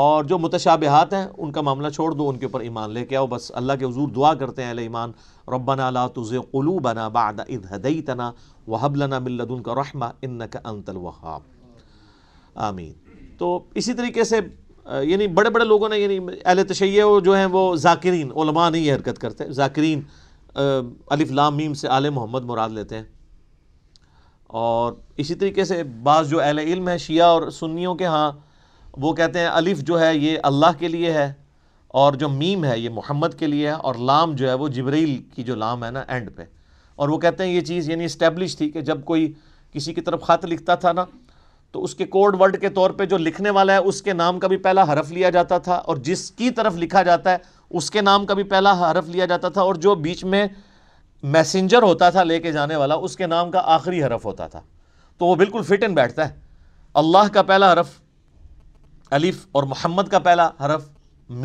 اور جو متشابہات ہیں ان کا معاملہ چھوڑ دو, ان کے اوپر ایمان لے کے آؤ. بس اللہ کے حضور دعا کرتے ہیں اہل ایمان, ربنا لا تزغ قلوبنا بعد اذ ہدیتنا وہب لنا من لدنک رحمہ انک انت الوہاب, آمین. تو اسی طریقے سے یعنی بڑے بڑے لوگوں نے, یعنی اہل تشیع جو ہیں وہ ذاکرین, علماء نہیں یہ حرکت کرتے. ذاکرین الف لام میم سے آل محمد مراد لیتے ہیں. اور اسی طریقے سے بعض جو اہل علم ہیں شیعہ اور سنیوں کے ہاں, وہ کہتے ہیں الف جو ہے یہ اللہ کے لیے ہے, اور جو میم ہے یہ محمد کے لیے ہے, اور لام جو ہے وہ جبرائیل کی جو لام ہے نا اینڈ پہ. اور وہ کہتے ہیں یہ چیز یعنی اسٹیبلش تھی کہ جب کوئی کسی کی طرف خط لکھتا تھا نا, تو اس کے کوڈ ورڈ کے طور پہ جو لکھنے والا ہے اس کے نام کا بھی پہلا حرف لیا جاتا تھا, اور جس کی طرف لکھا جاتا ہے اس کے نام کا بھی پہلا حرف لیا جاتا تھا, اور جو بیچ میں میسنجر ہوتا تھا لے کے جانے والا, اس کے نام کا آخری حرف ہوتا تھا. تو وہ بالکل فٹ ان بیٹھتا ہے, اللہ کا پہلا حرف الف اور محمد کا پہلا حرف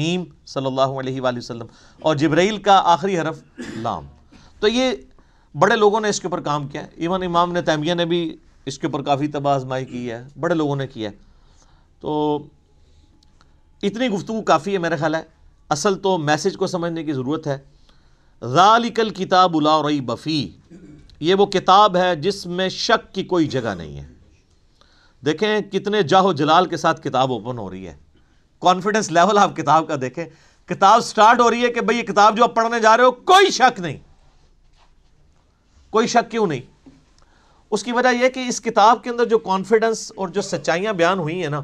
میم صلی اللہ علیہ وآلہ وسلم, اور جبرائیل کا آخری حرف لام. تو یہ بڑے لوگوں نے اس کے اوپر کام کیا. ایون امام نے تیمیہ نے بھی اس کے اوپر کافی طب آزمائی کی ہے, بڑے لوگوں نے کیا ہے. تو اتنی گفتگو کافی ہے میرا خیال ہے. اصل تو میسج کو سمجھنے کی ضرورت ہے. ذالک الکتاب لا ریب فیہ, یہ وہ کتاب ہے جس میں شک کی کوئی جگہ نہیں ہے. دیکھیں کتنے جاہ و جلال کے ساتھ کتاب اوپن ہو رہی ہے. کانفیڈنس لیول آپ کتاب کا دیکھیں. کتاب سٹارٹ ہو رہی ہے کہ بھئی یہ کتاب جو آپ پڑھنے جا رہے ہو کوئی شک نہیں. کوئی شک کیوں نہیں؟ اس کی وجہ یہ کہ اس کتاب کے اندر جو کانفیڈنس اور جو سچائیاں بیان ہوئی ہیں نا,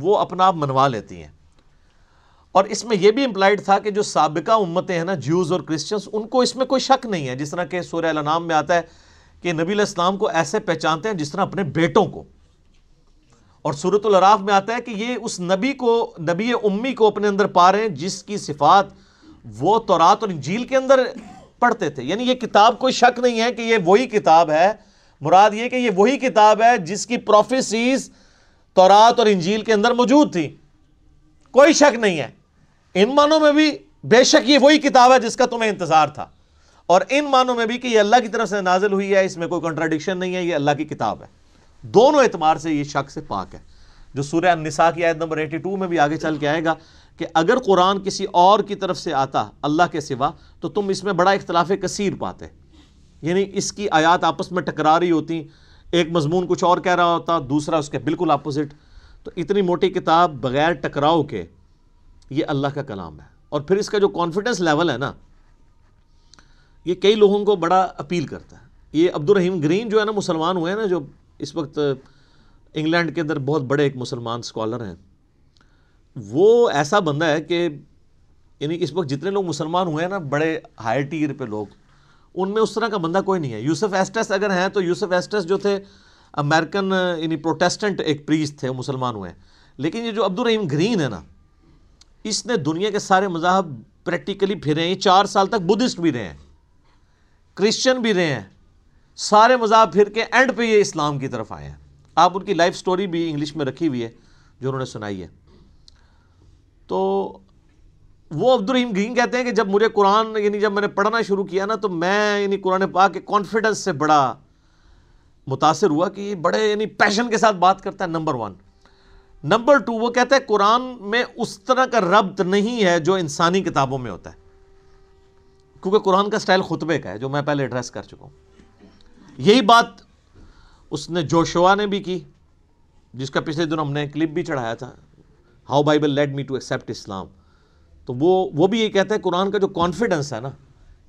وہ اپنا آپ منوا لیتی ہیں. اور اس میں یہ بھی امپلائڈ تھا کہ جو سابقہ امتیں ہیں نا, جیوز اور کرسچنز, ان کو اس میں کوئی شک نہیں ہے. جس طرح کہ سورہ الانعام میں آتا ہے کہ نبی علیہ السلام کو ایسے پہچانتے ہیں جس طرح اپنے بیٹوں کو. اور سورۃ الاعراف میں آتا ہے کہ یہ اس نبی کو, نبی امی کو اپنے اندر پا رہے ہیں جس کی صفات وہ تورات اور انجیل کے اندر پڑھتے تھے. یعنی یہ کتاب کوئی شک نہیں ہے کہ یہ وہی کتاب ہے. مراد یہ کہ یہ وہی کتاب ہے جس کی پروفیسیز تورات اور انجیل کے اندر موجود تھی. کوئی شک نہیں ہے. ان معنوں میں بھی بے شک یہ وہی کتاب ہے جس کا تمہیں انتظار تھا, اور ان معنوں میں بھی کہ یہ اللہ کی طرف سے نازل ہوئی ہے, اس میں کوئی کنٹراڈکشن نہیں ہے, یہ اللہ کی کتاب ہے. دونوں اعتبار سے یہ شک سے پاک ہے, جو سورہ النساء کی آیت نمبر 82 میں بھی آگے چل کے آئے گا کہ اگر قرآن کسی اور کی طرف سے آتا اللہ کے سوا تو تم اس میں بڑا اختلاف کثیر پاتے. یعنی اس کی آیات آپس میں ٹکرا رہی ہوتی, ایک مضمون کچھ اور کہہ رہا ہوتا, دوسرا اس کے بالکل اپوزٹ. تو اتنی موٹی کتاب بغیر ٹکراؤ کے یہ اللہ کا کلام ہے. اور پھر اس کا جو کانفیڈنس لیول ہے نا, یہ کئی لوگوں کو بڑا اپیل کرتا ہے. یہ عبدالرحیم گرین جو ہے نا, مسلمان ہوئے ہیں نا, جو اس وقت انگلینڈ کے اندر بہت بڑے ایک مسلمان سکالر ہیں, وہ ایسا بندہ ہے کہ یعنی اس وقت جتنے لوگ مسلمان ہوئے ہیں نا بڑے ہائی ٹیر پہ لوگ, ان میں اس طرح کا بندہ کوئی نہیں ہے. یوسف ایسٹس اگر ہیں تو یوسف ایسٹس جو تھے امریکن یعنی پروٹیسٹنٹ ایک پریسٹ تھے, وہ مسلمان ہوئے ہیں. لیکن یہ جو عبدالرحیم گرین ہے نا, اس نے دنیا کے سارے مذاہب پریکٹیکلی پھرے ہیں. یہ 4 سال تک بدھسٹ بھی رہے ہیں, کرسچن بھی رہے ہیں, سارے مذاہب پھر کے اینڈ پہ یہ اسلام کی طرف آئے ہیں. آپ ان کی لائف سٹوری بھی انگلش میں رکھی ہوئی ہے جو انہوں نے سنائی ہے. تو وہ عبدالرحیم گرین کہتے ہیں کہ جب مجھے قرآن یعنی جب میں نے پڑھنا شروع کیا نا, تو میں یعنی قرآن پاک کے کانفیڈنس سے بڑا متاثر ہوا کہ یہ بڑے یعنی پیشن کے ساتھ بات کرتا ہے. نمبر 1. نمبر 2, وہ کہتا ہے قرآن میں اس طرح کا ربط نہیں ہے جو انسانی کتابوں میں ہوتا ہے, کیونکہ قرآن کا سٹائل خطبے کا ہے جو میں پہلے ایڈریس کر چکا ہوں. یہی بات اس نے جوشوا نے بھی کی, جس کا پچھلے دن ہم نے کلپ بھی چڑھایا تھا, how Bible lead me to accept Islam. تو وہ بھی یہ کہتے ہیں قرآن کا جو کانفیڈنس ہے نا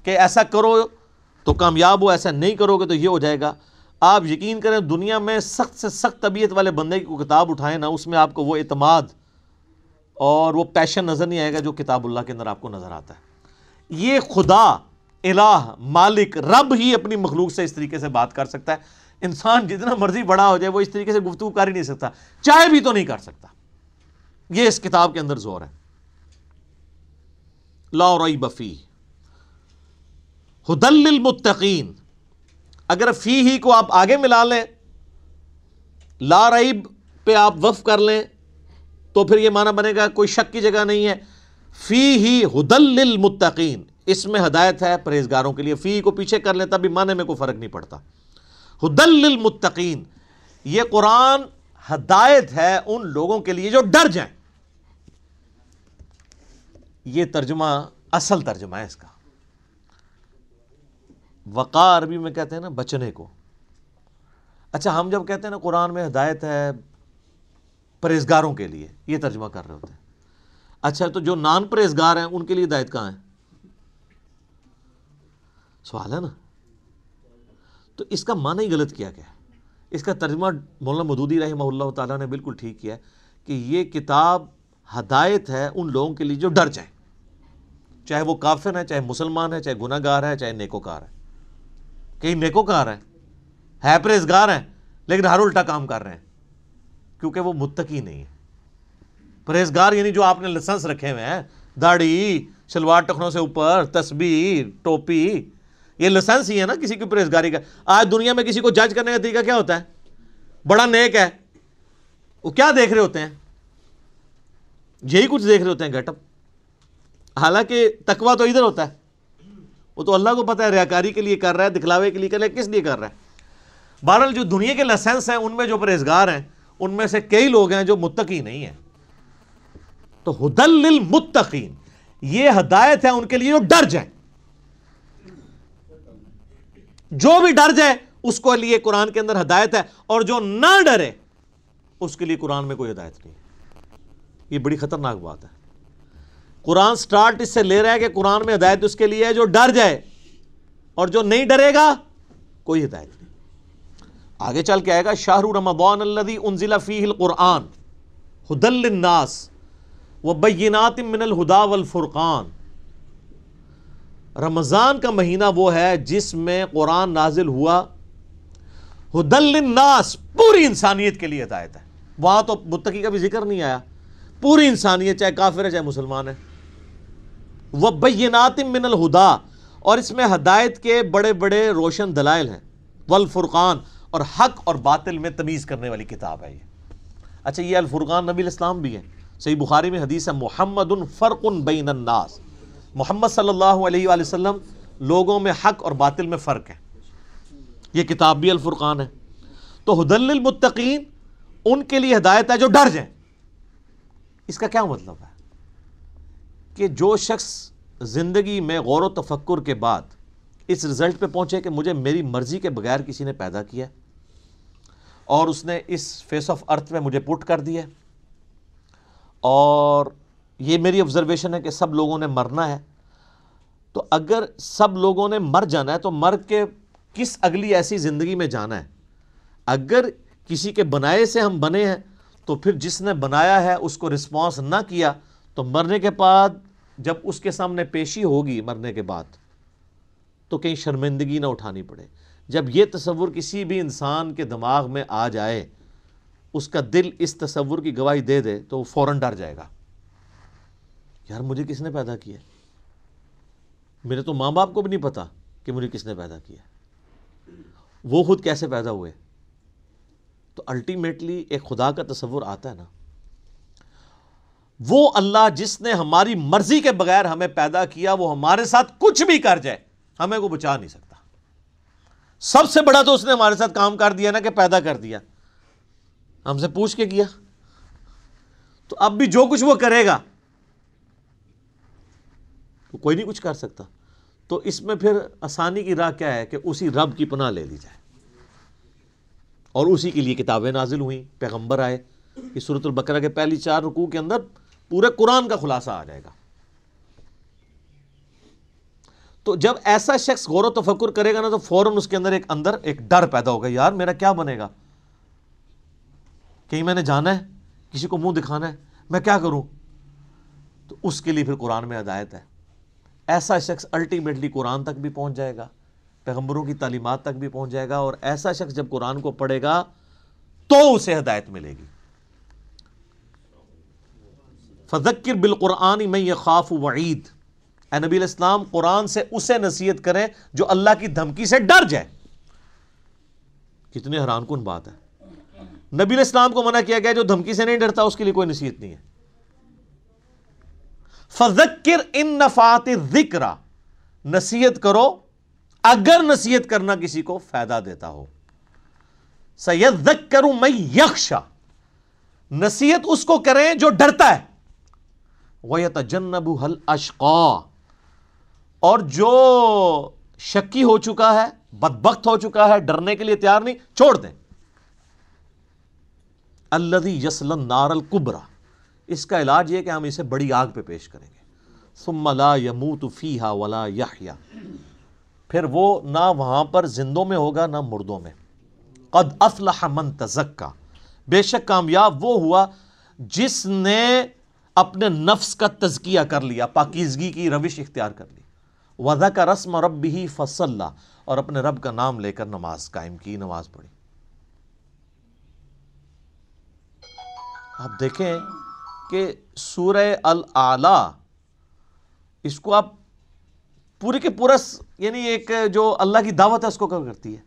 کہ ایسا کرو تو کامیاب ہو, ایسا نہیں کرو گے تو یہ ہو جائے گا. آپ یقین کریں دنیا میں سخت سے سخت طبیعت والے بندے کی کوئی کتاب اٹھائیں نا, اس میں آپ کو وہ اعتماد اور وہ پیشن نظر نہیں آئے گا جو کتاب اللہ کے اندر آپ کو نظر آتا ہے. یہ خدا, الہ, مالک, رب ہی اپنی مخلوق سے اس طریقے سے بات کر سکتا ہے. انسان جتنا مرضی بڑا ہو جائے وہ اس طریقے سے گفتگو کر ہی نہیں سکتا, چاہے بھی تو نہیں کر سکتا. یہ اس کتاب کے اندر زور ہے. لا ریب فیہ ھدی للمتقین. اگر فی ہی کو آپ آگے ملا لیں, لا ریب پہ آپ وقف کر لیں, تو پھر یہ معنی بنے گا کوئی شک کی جگہ نہیں ہے. فی ہی ھدی للمتقین, اس میں ہدایت ہے پرہیزگاروں کے لیے. فی کو پیچھے کر لیں تب بھی معنی میں کوئی فرق نہیں پڑتا. ھدی للمتقین, یہ قرآن ہدایت ہے ان لوگوں کے لیے جو ڈر جائیں. یہ ترجمہ اصل ترجمہ ہے اس کا. وقا عربی میں کہتے ہیں نا بچنے کو. اچھا ہم جب کہتے ہیں نا قرآن میں ہدایت ہے پرہیزگاروں کے لیے, یہ ترجمہ کر رہے ہوتے ہیں. اچھا تو جو نان پرہیزگار ہیں ان کے لیے ہدایت کہاں ہے؟ سوال ہے نا. تو اس کا معنی ہی غلط کیا گیا. اس کا ترجمہ مولانا مودودی رحمہ اللہ تعالیٰ نے بالکل ٹھیک کیا کہ یہ کتاب ہدایت ہے ان لوگوں کے لیے جو ڈر جائیں, چاہے وہ کافر ہے, چاہے مسلمان ہے, چاہے گناہ گار ہے, چاہے نیکوکار ہے. کئی نیکوکار ہیں, پرہیزگار ہیں, لیکن ہر الٹا کام کر رہے ہیں کیونکہ وہ متقی نہیں ہے. پرہیزگار یعنی جو آپ نے لائسنس رکھے ہوئے ہیں, داڑھی, شلوار ٹخنوں سے اوپر, تسبیح, ٹوپی, یہ لائسنس ہی ہے نا کسی کی پرہیزگاری کا. آج دنیا میں کسی کو جج کرنے کا طریقہ کیا ہوتا ہے؟ بڑا نیک ہے, وہ کیا دیکھ رہے ہوتے ہیں؟ یہی کچھ دیکھ رہے ہوتے ہیں, گیٹ اپ. حالانکہ تقویٰ تو ادھر ہوتا ہے, وہ تو اللہ کو پتہ ہے ریاکاری کے لیے کر رہا ہے, دکھلاوے کے لیے کر رہا ہے, کس لیے کر رہا ہے. بہرحال جو دنیا کے لائسنس ہیں ان میں جو پرہیزگار ہیں ان میں سے کئی لوگ ہیں جو متقی نہیں ہیں. تو ھدی للمتقین, یہ ہدایت ہے ان کے لیے جو ڈر جائیں. جو بھی ڈر جائے اس کو لیے قرآن کے اندر ہدایت ہے, اور جو نہ ڈرے اس کے لیے قرآن میں کوئی ہدایت نہیں ہے. یہ بڑی خطرناک بات ہے. قرآن سٹارٹ اس سے لے رہا ہے کہ قرآن میں ہدایت اس کے لیے ہے جو ڈر جائے, اور جو نہیں ڈرے گا کوئی ہدایت نہیں. آگے چل کے آئے گا شہر رمضان الذی انزل فیہ القرآن ھدی للناس وبینات من الھدی والفرقان. رمضان کا مہینہ وہ ہے جس میں قرآن نازل ہوا. ھدی للناس پوری انسانیت کے لیے ہدایت ہے. وہاں تو متقی کا بھی ذکر نہیں آیا, پوری انسانیت, چاہے کافر ہے چاہے مسلمان ہے. وبینات من الھدی, اور اس میں ہدایت کے بڑے بڑے روشن دلائل ہیں. والفرقان, اور حق اور باطل میں تمیز کرنے والی کتاب ہے یہ. اچھا یہ الفرقان نبی الاسلام بھی ہے. صحیح بخاری میں حدیث ہے محمد فرق بین الناس, محمد صلی اللہ علیہ وآلہ وسلم لوگوں میں حق اور باطل میں فرق ہے. یہ کتاب بھی الفرقان ہے. تو ھدی للمتقین ان کے لیے ہدایت ہے جو ڈر جائیں. اس کا کیا مطلب ہے کہ جو شخص زندگی میں غور و تفکر کے بعد اس رزلٹ پہ پہنچے کہ مجھے میری مرضی کے بغیر کسی نے پیدا کیا, اور اس نے اس فیس آف ارتھ میں مجھے پٹ کر دیا, اور یہ میری آبزرویشن ہے کہ سب لوگوں نے مرنا ہے, تو اگر سب لوگوں نے مر جانا ہے تو مر کے کس اگلی ایسی زندگی میں جانا ہے. اگر کسی کے بنائے سے ہم بنے ہیں تو پھر جس نے بنایا ہے اس کو رسپانس نہ کیا تو مرنے کے بعد جب اس کے سامنے پیشی ہوگی مرنے کے بعد تو کہیں شرمندگی نہ اٹھانی پڑے. جب یہ تصور کسی بھی انسان کے دماغ میں آ جائے, اس کا دل اس تصور کی گواہی دے دے, تو وہ فوراً ڈر جائے گا. یار مجھے کس نے پیدا کیا؟ میرے تو ماں باپ کو بھی نہیں پتا کہ مجھے کس نے پیدا کیا, وہ خود کیسے پیدا ہوئے. تو الٹیمیٹلی ایک خدا کا تصور آتا ہے نا. وہ اللہ جس نے ہماری مرضی کے بغیر ہمیں پیدا کیا, وہ ہمارے ساتھ کچھ بھی کر جائے, ہمیں کو بچا نہیں سکتا. سب سے بڑا تو اس نے ہمارے ساتھ کام کر دیا نا, کہ پیدا کر دیا, ہم سے پوچھ کے کیا. تو اب بھی جو کچھ وہ کرے گا تو کوئی نہیں کچھ کر سکتا. تو اس میں پھر آسانی کی راہ کیا ہے کہ اسی رب کی پناہ لے لی جائے. اور اسی کے لیے کتابیں نازل ہوئیں, پیغمبر آئے, کہ سورۃ البقرہ کے پہلی 4 رکوع کے اندر پورے قرآن کا خلاصہ آ جائے گا. تو جب ایسا شخص غور و تفکر کرے گا نا تو فوراً اس کے اندر ایک ڈر پیدا ہوگا, یار میرا کیا بنے گا, کہیں میں نے جانا ہے, کسی کو منہ دکھانا ہے, میں کیا کروں. تو اس کے لیے پھر قرآن میں ہدایت ہے. ایسا شخص الٹیمیٹلی قرآن تک بھی پہنچ جائے گا, پیغمبروں کی تعلیمات تک بھی پہنچ جائے گا, اور ایسا شخص جب قرآن کو پڑھے گا تو اسے ہدایت ملے گی. فذکر بالقرآن من یخاف وعید, اے نبی علیہ السلام قرآن سے اسے نصیحت کریں جو اللہ کی دھمکی سے ڈر جائے. کتنے حیران کن بات ہے, نبی علیہ السلام کو منع کیا گیا جو دھمکی سے نہیں ڈرتا اس کے لیے کوئی نصیحت نہیں ہے. فذکر ان نفعت الذکر, نصیحت کرو اگر نصیحت کرنا کسی کو فائدہ دیتا ہو. سیذکر من یخشی, نصیحت اس کو کریں جو ڈرتا ہے. وَيَتَجَنَّبُهَا الْأَشْقَى, اور جو شکی ہو چکا ہے, بدبخت ہو چکا ہے, ڈرنے کے لیے تیار نہیں, چھوڑ دیں. الَّذِي يَصْلَى النَّارَ الْكُبْرَى, اس کا علاج یہ کہ ہم اسے بڑی آگ پہ پیش کریں گے. ثم لا يموت فيها ولا يحيى, پھر وہ نہ وہاں پر زندوں میں ہوگا نہ مردوں میں. قد افلح من تزكى, بے شک کامیاب وہ ہوا جس نے اپنے نفس کا تزکیہ کر لیا, پاکیزگی کی روش اختیار کر لی. وذكر اسم ربه فصلى, اور اپنے رب کا نام لے کر نماز قائم کی, نماز پڑھی. آپ دیکھیں کہ سورہ الاعلی اس کو آپ پورے کے پورا یعنی ایک جو اللہ کی دعوت ہے اس کو کور کرتی ہے.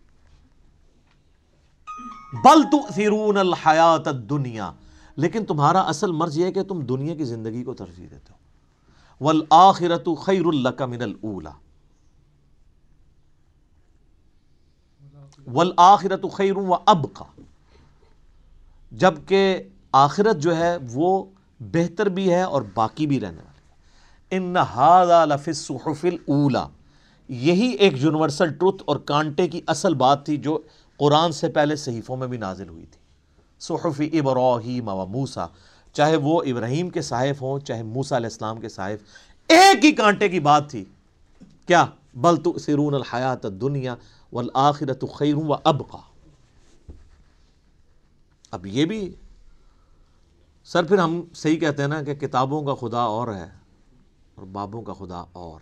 بل تؤثرون الحیات الدنیا, لیکن تمہارا اصل مرض یہ ہے کہ تم دنیا کی زندگی کو ترجیح دیتے ہو. والآخرۃ خیر لک من الاولی والآخرۃ خیر وابقی, جبکہ آخرت جو ہے وہ بہتر بھی ہے اور باقی بھی رہنے والی. ان ھذا لفی الصحف الاولی, یہی ایک یونیورسل ٹروتھ اور کانٹے کی اصل بات تھی جو قرآن سے پہلے صحیفوں میں بھی نازل ہوئی تھی. صحف ابراہیم و موسیٰ, چاہے وہ ابراہیم کے صحائف ہوں چاہے موسیٰ علیہ السلام کے صحائف, ایک ہی کانٹے کی بات تھی. کیا؟ بل تؤثرون الحیات الدنیا والآخرۃ خیر وابقی. اب یہ بھی سر, پھر ہم صحیح کہتے ہیں نا کہ کتابوں کا خدا اور ہے اور بابوں کا خدا اور.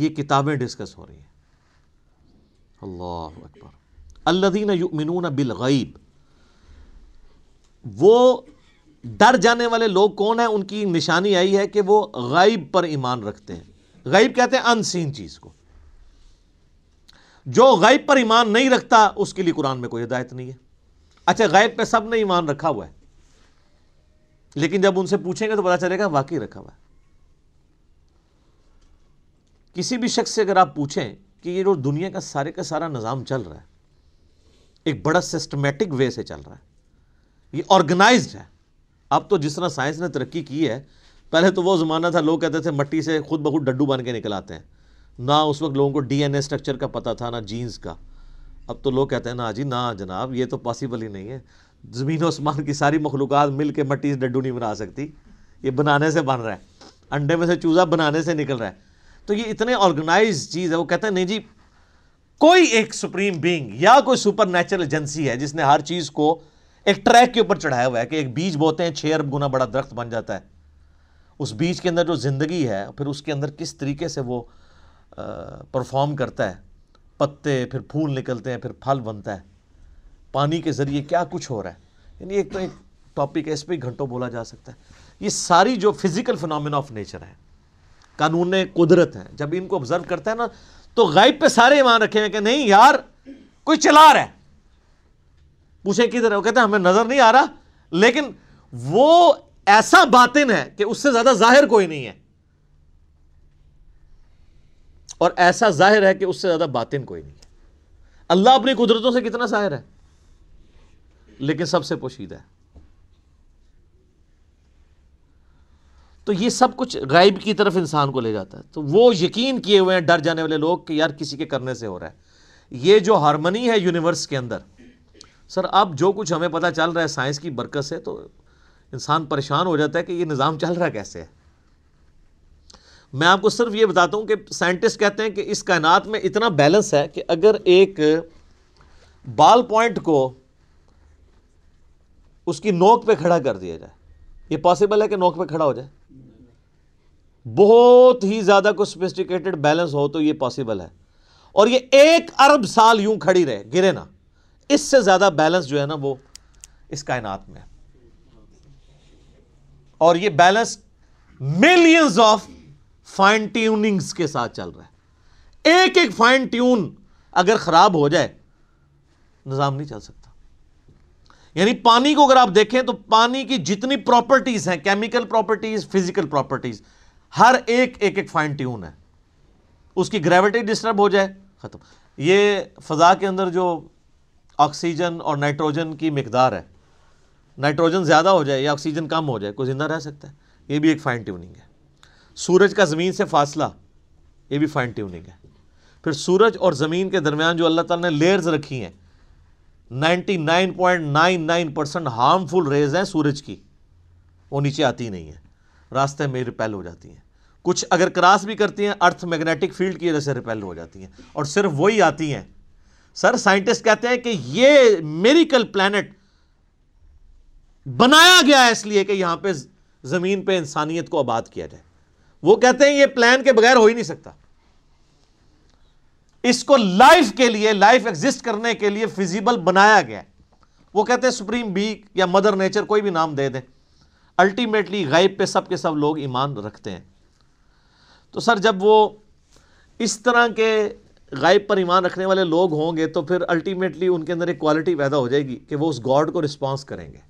یہ کتابیں ڈسکس ہو رہی ہیں. اللہ اکبر. الذین یؤمنون بالغیب, وہ ڈر جانے والے لوگ کون ہیں؟ ان کی نشانی آئی ہے کہ وہ غیب پر ایمان رکھتے ہیں. غیب کہتے ہیں ان سین چیز کو. جو غیب پر ایمان نہیں رکھتا اس کے لیے قرآن میں کوئی ہدایت نہیں ہے. اچھا غیب پہ سب نے ایمان رکھا ہوا ہے, لیکن جب ان سے پوچھیں گے تو پتا چلے گا واقعی رکھا ہوا ہے. کسی بھی شخص سے اگر آپ پوچھیں کہ یہ جو دنیا کا سارے کا سارا نظام چل رہا ہے ایک بڑا سسٹمیٹک وے سے چل رہا ہے, یہ آرگنائزڈ ہے. اب تو جس طرح سائنس نے ترقی کی ہے, پہلے تو وہ زمانہ تھا لوگ کہتے تھے مٹی سے خود بخود ڈڈو بن کے نکل آتے ہیں, نہ اس وقت لوگوں کو ڈی این اے اسٹرکچر کا پتہ تھا نہ جینز کا. اب تو لوگ کہتے ہیں نا جی نا جناب, یہ تو پاسبل ہی نہیں ہے, زمین و آسمان کی ساری مخلوقات مل کے مٹی سے ڈڈو نہیں بنا سکتی, یہ بنانے سے بن رہا ہے, انڈے میں سے چوزہ بنانے سے نکل رہا ہے. تو یہ اتنے آرگنائز چیز ہے. وہ کہتے ہیں نہیں جی کوئی ایک سپریم بینگ یا کوئی سپر نیچرل ایجنسی ہے جس نے ہر چیز کو ایک ٹریک کے اوپر چڑھایا ہوا ہے کہ ایک بیج بوتے ہیں 6 ارب گنا بڑا درخت بن جاتا ہے, اس بیج کے اندر جو زندگی ہے پھر اس کے اندر کس طریقے سے وہ پرفارم کرتا ہے, پتے پھر پھول نکلتے ہیں پھر پھل بنتا ہے, پانی کے ذریعے کیا کچھ ہو رہا ہے. یعنی ایک تو ایک ٹاپک ہے, اس پہ گھنٹوں بولا جا سکتا ہے. یہ ساری جو فزیکل فنامنا آف نیچر ہیں, قانون قدرت ہیں, جب ان کو آبزرو کرتا ہے نا تو غیب پہ سارے ایمان رکھے ہیں کہ نہیں یار کوئی چلا رہا ہے. پوچھیں کدھر, وہ کہتے ہیں ہمیں نظر نہیں آ رہا, لیکن وہ ایسا باطن ہے کہ اس سے زیادہ ظاہر کوئی نہیں ہے, اور ایسا ظاہر ہے کہ اس سے زیادہ باطن کوئی نہیں ہے. اللہ اپنی قدرتوں سے کتنا ظاہر ہے لیکن سب سے پوشیدہ ہے. تو یہ سب کچھ غیب کی طرف انسان کو لے جاتا ہے. تو وہ یقین کیے ہوئے ہیں ڈر جانے والے لوگ کہ یار کسی کے کرنے سے ہو رہا ہے. یہ جو ہارمنی ہے یونیورس کے اندر سر اب جو کچھ ہمیں پتہ چل رہا ہے سائنس کی برکت سے تو انسان پریشان ہو جاتا ہے کہ یہ نظام چل رہا کیسے ہے. میں آپ کو صرف یہ بتاتا ہوں کہ سائنٹسٹ کہتے ہیں کہ اس کائنات میں اتنا بیلنس ہے کہ اگر ایک بال پوائنٹ کو اس کی نوک پہ کھڑا کر دیا جائے، یہ پاسبل ہے کہ نوک پہ کھڑا ہو جائے؟ بہت ہی زیادہ کوئی سوفسٹیکیٹڈ بیلنس ہو تو یہ پاسبل ہے، اور یہ 1 ارب سال یوں کھڑی رہے، گرے نہ. اس سے زیادہ بیلنس جو ہے نا وہ اس کائنات میں ہے، اور یہ balance millions of fine tunings کے ساتھ چل رہا ہے. ایک ایک فائن ٹیون اگر خراب ہو جائے نظام نہیں چل سکتا. یعنی پانی کو اگر آپ دیکھیں تو پانی کی جتنی پراپرٹیز ہیں، کیمیکل پراپرٹیز، فزیکل پراپرٹیز، ہر ایک فائن ٹیون ہے. اس کی گریوٹی ڈسٹرب ہو جائے، ختم. یہ فضا کے اندر جو آکسیجن اور نائٹروجن کی مقدار ہے، نائٹروجن زیادہ ہو جائے یا آکسیجن کم ہو جائے، کوئی زندہ رہ سکتا ہے؟ یہ بھی ایک فائن ٹیوننگ ہے. سورج کا زمین سے فاصلہ، یہ بھی فائن ٹیوننگ ہے. پھر سورج اور زمین کے درمیان جو اللہ تعالیٰ نے لیئرز رکھی ہیں، 99.99% ہارمفل ریز ہیں سورج کی، وہ نیچے آتی نہیں ہیں، راستے میں ریپیل ہو جاتی ہیں. کچھ اگر کراس بھی کرتی ہیں ارتھ میگنیٹک فیلڈ کی وجہ سے ریپیل ہو جاتی ہیں، اور صرف وہی آتی ہیں. سر سائنٹسٹ کہتے ہیں کہ یہ میریکل پلانٹ بنایا گیا ہے اس لیے کہ یہاں پہ زمین پہ انسانیت کو آباد کیا جائے. وہ کہتے ہیں یہ پلان کے بغیر ہو ہی نہیں سکتا. اس کو لائف کے لیے، لائف ایگزسٹ کرنے کے لیے فیزیبل بنایا گیا ہے. وہ کہتے ہیں سپریم بی یا مدر نیچر، کوئی بھی نام دے دیں، الٹیمیٹلی غیب پہ سب کے سب لوگ ایمان رکھتے ہیں. تو سر جب وہ اس طرح کے غیب پر ایمان رکھنے والے لوگ ہوں گے تو پھر الٹیمیٹلی ان کے اندر ایک کوالٹی پیدا ہو جائے گی کہ وہ اس گاڈ کو رسپانس کریں گے.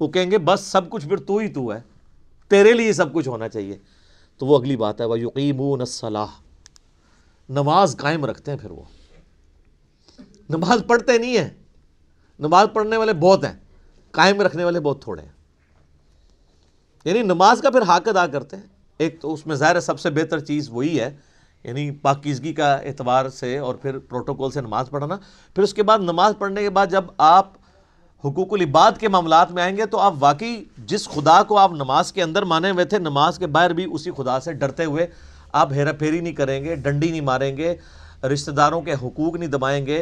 وہ کہیں گے بس سب کچھ پھر تو ہی تو ہے، تیرے لیے سب کچھ ہونا چاہیے. تو وہ اگلی بات ہے، وَيُقِيمُونَ الصَّلَاةَ، نماز قائم رکھتے ہیں. پھر وہ نماز پڑھتے نہیں ہیں، نماز پڑھنے والے بہت ہیں، قائم رکھنے والے بہت تھوڑے ہیں. یعنی نماز کا پھر حق ادا کرتے ہیں. ایک تو اس میں ظاہر ہے سب سے بہتر چیز وہی ہے، یعنی پاکیزگی کا اعتبار سے اور پھر پروٹوکول سے نماز پڑھنا. پھر اس کے بعد نماز پڑھنے کے بعد جب آپ حقوق العباد کے معاملات میں آئیں گے تو آپ واقعی جس خدا کو آپ نماز کے اندر مانے ہوئے تھے، نماز کے باہر بھی اسی خدا سے ڈرتے ہوئے آپ ہیرا پھیری نہیں کریں گے، ڈنڈی نہیں ماریں گے، رشتہ داروں کے حقوق نہیں دبائیں گے،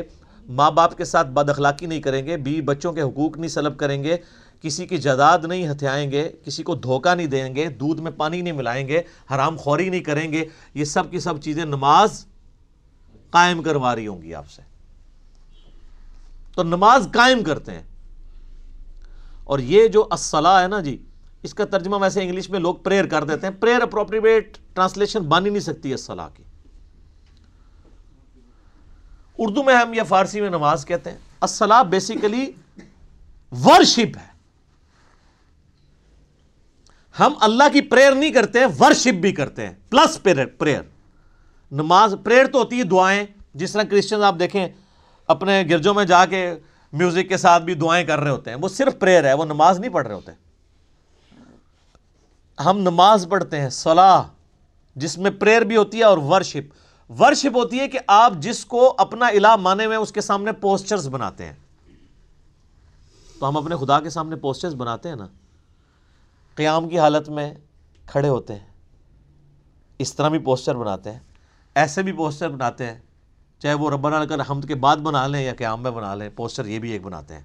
ماں باپ کے ساتھ بد اخلاقی نہیں کریں گے، بیوی بچوں کے حقوق نہیں سلب کریں گے، کسی کی جائیداد نہیں ہتھیائیں گے، کسی کو دھوکہ نہیں دیں گے، دودھ میں پانی نہیں ملائیں گے، حرام خوری نہیں کریں گے. یہ سب کی سب چیزیں نماز قائم کروا رہی ہوں گی آپ سے. تو نماز قائم کرتے ہیں. اور یہ جو الصلاۃ ہے نا جی، اس کا ترجمہ ویسے انگلش میں لوگ پریئر کر دیتے ہیں. پریئر اپروپریٹ ٹرانسلیشن بن ہی نہیں سکتی الصلاۃ کی. اردو میں ہم یا فارسی میں نماز کہتے ہیں. الصلاۃ بیسیکلی ورشپ ہے. ہم اللہ کی پریئر نہیں کرتے ہیں، ورشپ بھی کرتے ہیں پلس پریئر. نماز پریئر تو ہوتی ہے دعائیں، جس طرح کرسچنز آپ دیکھیں اپنے گرجوں میں جا کے میوزک کے ساتھ بھی دعائیں کر رہے ہوتے ہیں. وہ صرف پریئر ہے، وہ نماز نہیں پڑھ رہے ہوتے. ہم نماز پڑھتے ہیں صلاح، جس میں پریئر بھی ہوتی ہے، اور ورشپ. ورشپ ہوتی ہے کہ آپ جس کو اپنا الہ مانے میں اس کے سامنے پوسچرز بناتے ہیں. تو ہم اپنے خدا کے سامنے پوسچرز بناتے ہیں نا، قیام کی حالت میں کھڑے ہوتے ہیں، اس طرح بھی پوسچر بناتے ہیں، ایسے بھی پوسچر بناتے ہیں، چاہے وہ ربنا لک الحمد کے بعد بنا لیں یا قیام میں بنا لیں، پوسچر یہ بھی ایک بناتے ہیں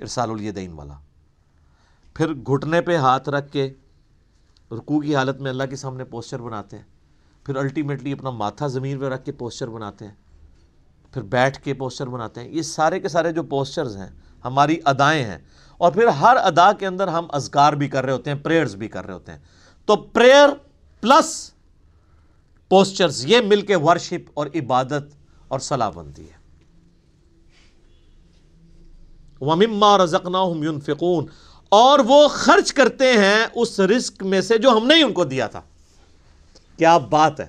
ارسال الیدین والا. پھر گھٹنے پہ ہاتھ رکھ کے رکوع کی حالت میں اللہ کے سامنے پوسچر بناتے ہیں. پھر الٹیمیٹلی اپنا ماتھا زمین پہ رکھ کے پوسچر بناتے ہیں. پھر بیٹھ کے پوسچر بناتے ہیں. یہ سارے کے سارے جو پوسچرز ہیں ہماری ادائیں ہیں. اور پھر ہر ادا کے اندر ہم اذکار بھی کر رہے ہوتے ہیں، پریئرز بھی کر رہے ہوتے ہیں. تو پریئر پلس پوسچرز، یہ مل کے ورشپ اور عبادت اور صلاح بنتی ہے. وَمِمَّا رَزَقْنَاهُمْ يُنْفِقُونَ، اور وہ خرچ کرتے ہیں اس رزق میں سے جو ہم نے ہی ان کو دیا تھا. کیا بات ہے!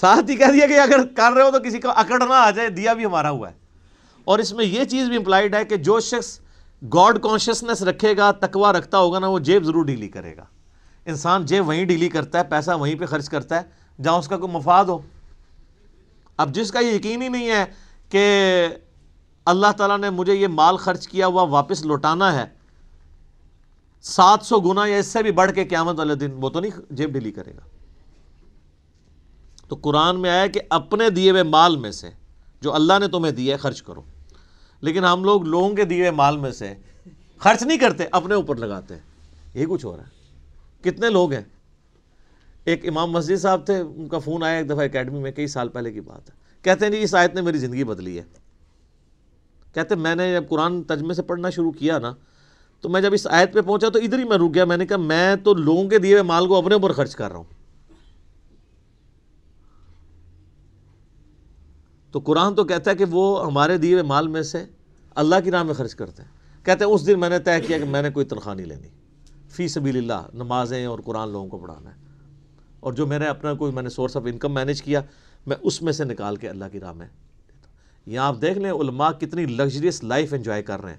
ساتھ ہی کہہ دیا کہ اگر کر رہے ہو تو کسی کو اکڑ نہ آ جائے، دیا بھی ہمارا ہوا ہے. اور اس میں یہ چیز بھی امپلائڈ ہے کہ جو شخص گاڈ کانشیسنس رکھے گا، تقوی رکھتا ہوگا نا، وہ جیب ضرور ڈھیلی کرے گا. انسان جیب وہیں ڈھیلی کرتا ہے، پیسہ وہیں پہ خرچ کرتا ہے جہاں اس کا کوئی مفاد ہو. اب جس کا یہ یقین ہی نہیں ہے کہ اللہ تعالیٰ نے مجھے یہ مال خرچ کیا ہوا واپس لوٹانا ہے 700 گنا یا اس سے بھی بڑھ کے قیامت والے دن، وہ تو نہیں جیب ڈھیلی کرے گا۔ تو قرآن میں آیا کہ اپنے دیے ہوئے مال میں سے جو اللہ نے تمہیں دیا ہے خرچ کرو، لیکن ہم لوگ لوگوں کے دیے ہوئے مال میں سے خرچ نہیں کرتے، اپنے اوپر لگاتے ہیں۔ یہ کچھ ہو رہا ہے، کتنے لوگ ہیں۔ ایک امام مسجد صاحب تھے، ان کا فون آیا ایک دفعہ اکیڈمی میں، کئی سال پہلے کی بات ہے، کہتے ہیں جی اس آیت نے میری زندگی بدلی ہے۔ کہتے ہیں میں نے جب قرآن ترجمے سے پڑھنا شروع کیا نا، تو میں جب اس آیت پہ پہنچا تو ادھر ہی میں رک گیا۔ میں نے کہا میں تو لوگوں کے دیے ہوئے مال کو اپنے اوپر خرچ کر رہا ہوں۔ تو قرآن تو کہتا ہے کہ وہ ہمارے دیے ہوئے مال میں سے اللہ کی راہ میں خرچ کرتے ہیں۔ کہتے ہیں اس دن میں نے طے کیا کہ میں نے کوئی تنخواہ نہیں لینی، فی سبیل اللہ نمازیں اور قرآن لوگوں کو پڑھانا ہے، اور جو میرا اپنا کوئی میں نے سورس آف انکم مینج کیا، میں اس میں سے نکال کے اللہ کی راہ میں دیتا ہوں۔ یہاں آپ دیکھ لیں علماء کتنی لگژریس لائف انجوائے کر رہے ہیں،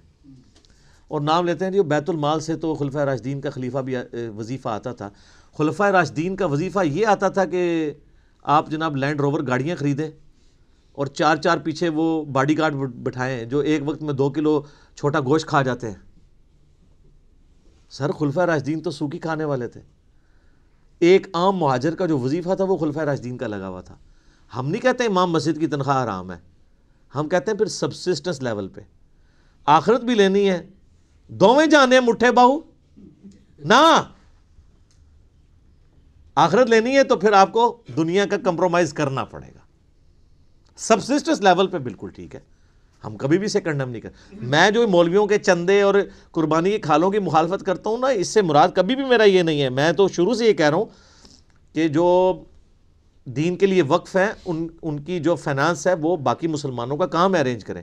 اور نام لیتے ہیں جو بیت المال سے تو خلفۂ راشدین کا خلیفہ بھی وظیفہ آتا تھا۔ خلفۂ راشدین کا وظیفہ یہ آتا تھا کہ آپ جناب لینڈ روور گاڑیاں خریدیں اور 4 پیچھے وہ باڈی گارڈ بٹھائیں جو ایک وقت میں 2 کلو چھوٹا گوشت کھا جاتے ہیں۔ سر خلفۂ راشدین تو سوکھی کھانے والے تھے۔ ایک عام مہاجر کا جو وظیفہ تھا وہ خلفۂ راشدین کا لگا ہوا تھا۔ ہم نہیں کہتے امام مسجد کی تنخواہ حرام ہے، ہم کہتے ہیں پھر سبسسٹنس لیول پہ آخرت بھی لینی ہے، دوویں جانے مٹھے باہو نہ، آخرت لینی ہے تو پھر آپ کو دنیا کا کمپرومائز کرنا پڑے گا۔ سبسسٹنس لیول پہ بالکل ٹھیک ہے، ہم کبھی بھی اسے کنڈم نہیں کرتے۔ میں جو مولویوں کے چندے اور قربانی کے کھالوں کی مخالفت کرتا ہوں نا، اس سے مراد کبھی بھی میرا یہ نہیں ہے۔ میں تو شروع سے یہ کہہ رہا ہوں کہ جو دین کے لیے وقف ہیں ان کی جو فائنانس ہے وہ باقی مسلمانوں کا کام ارینج کریں۔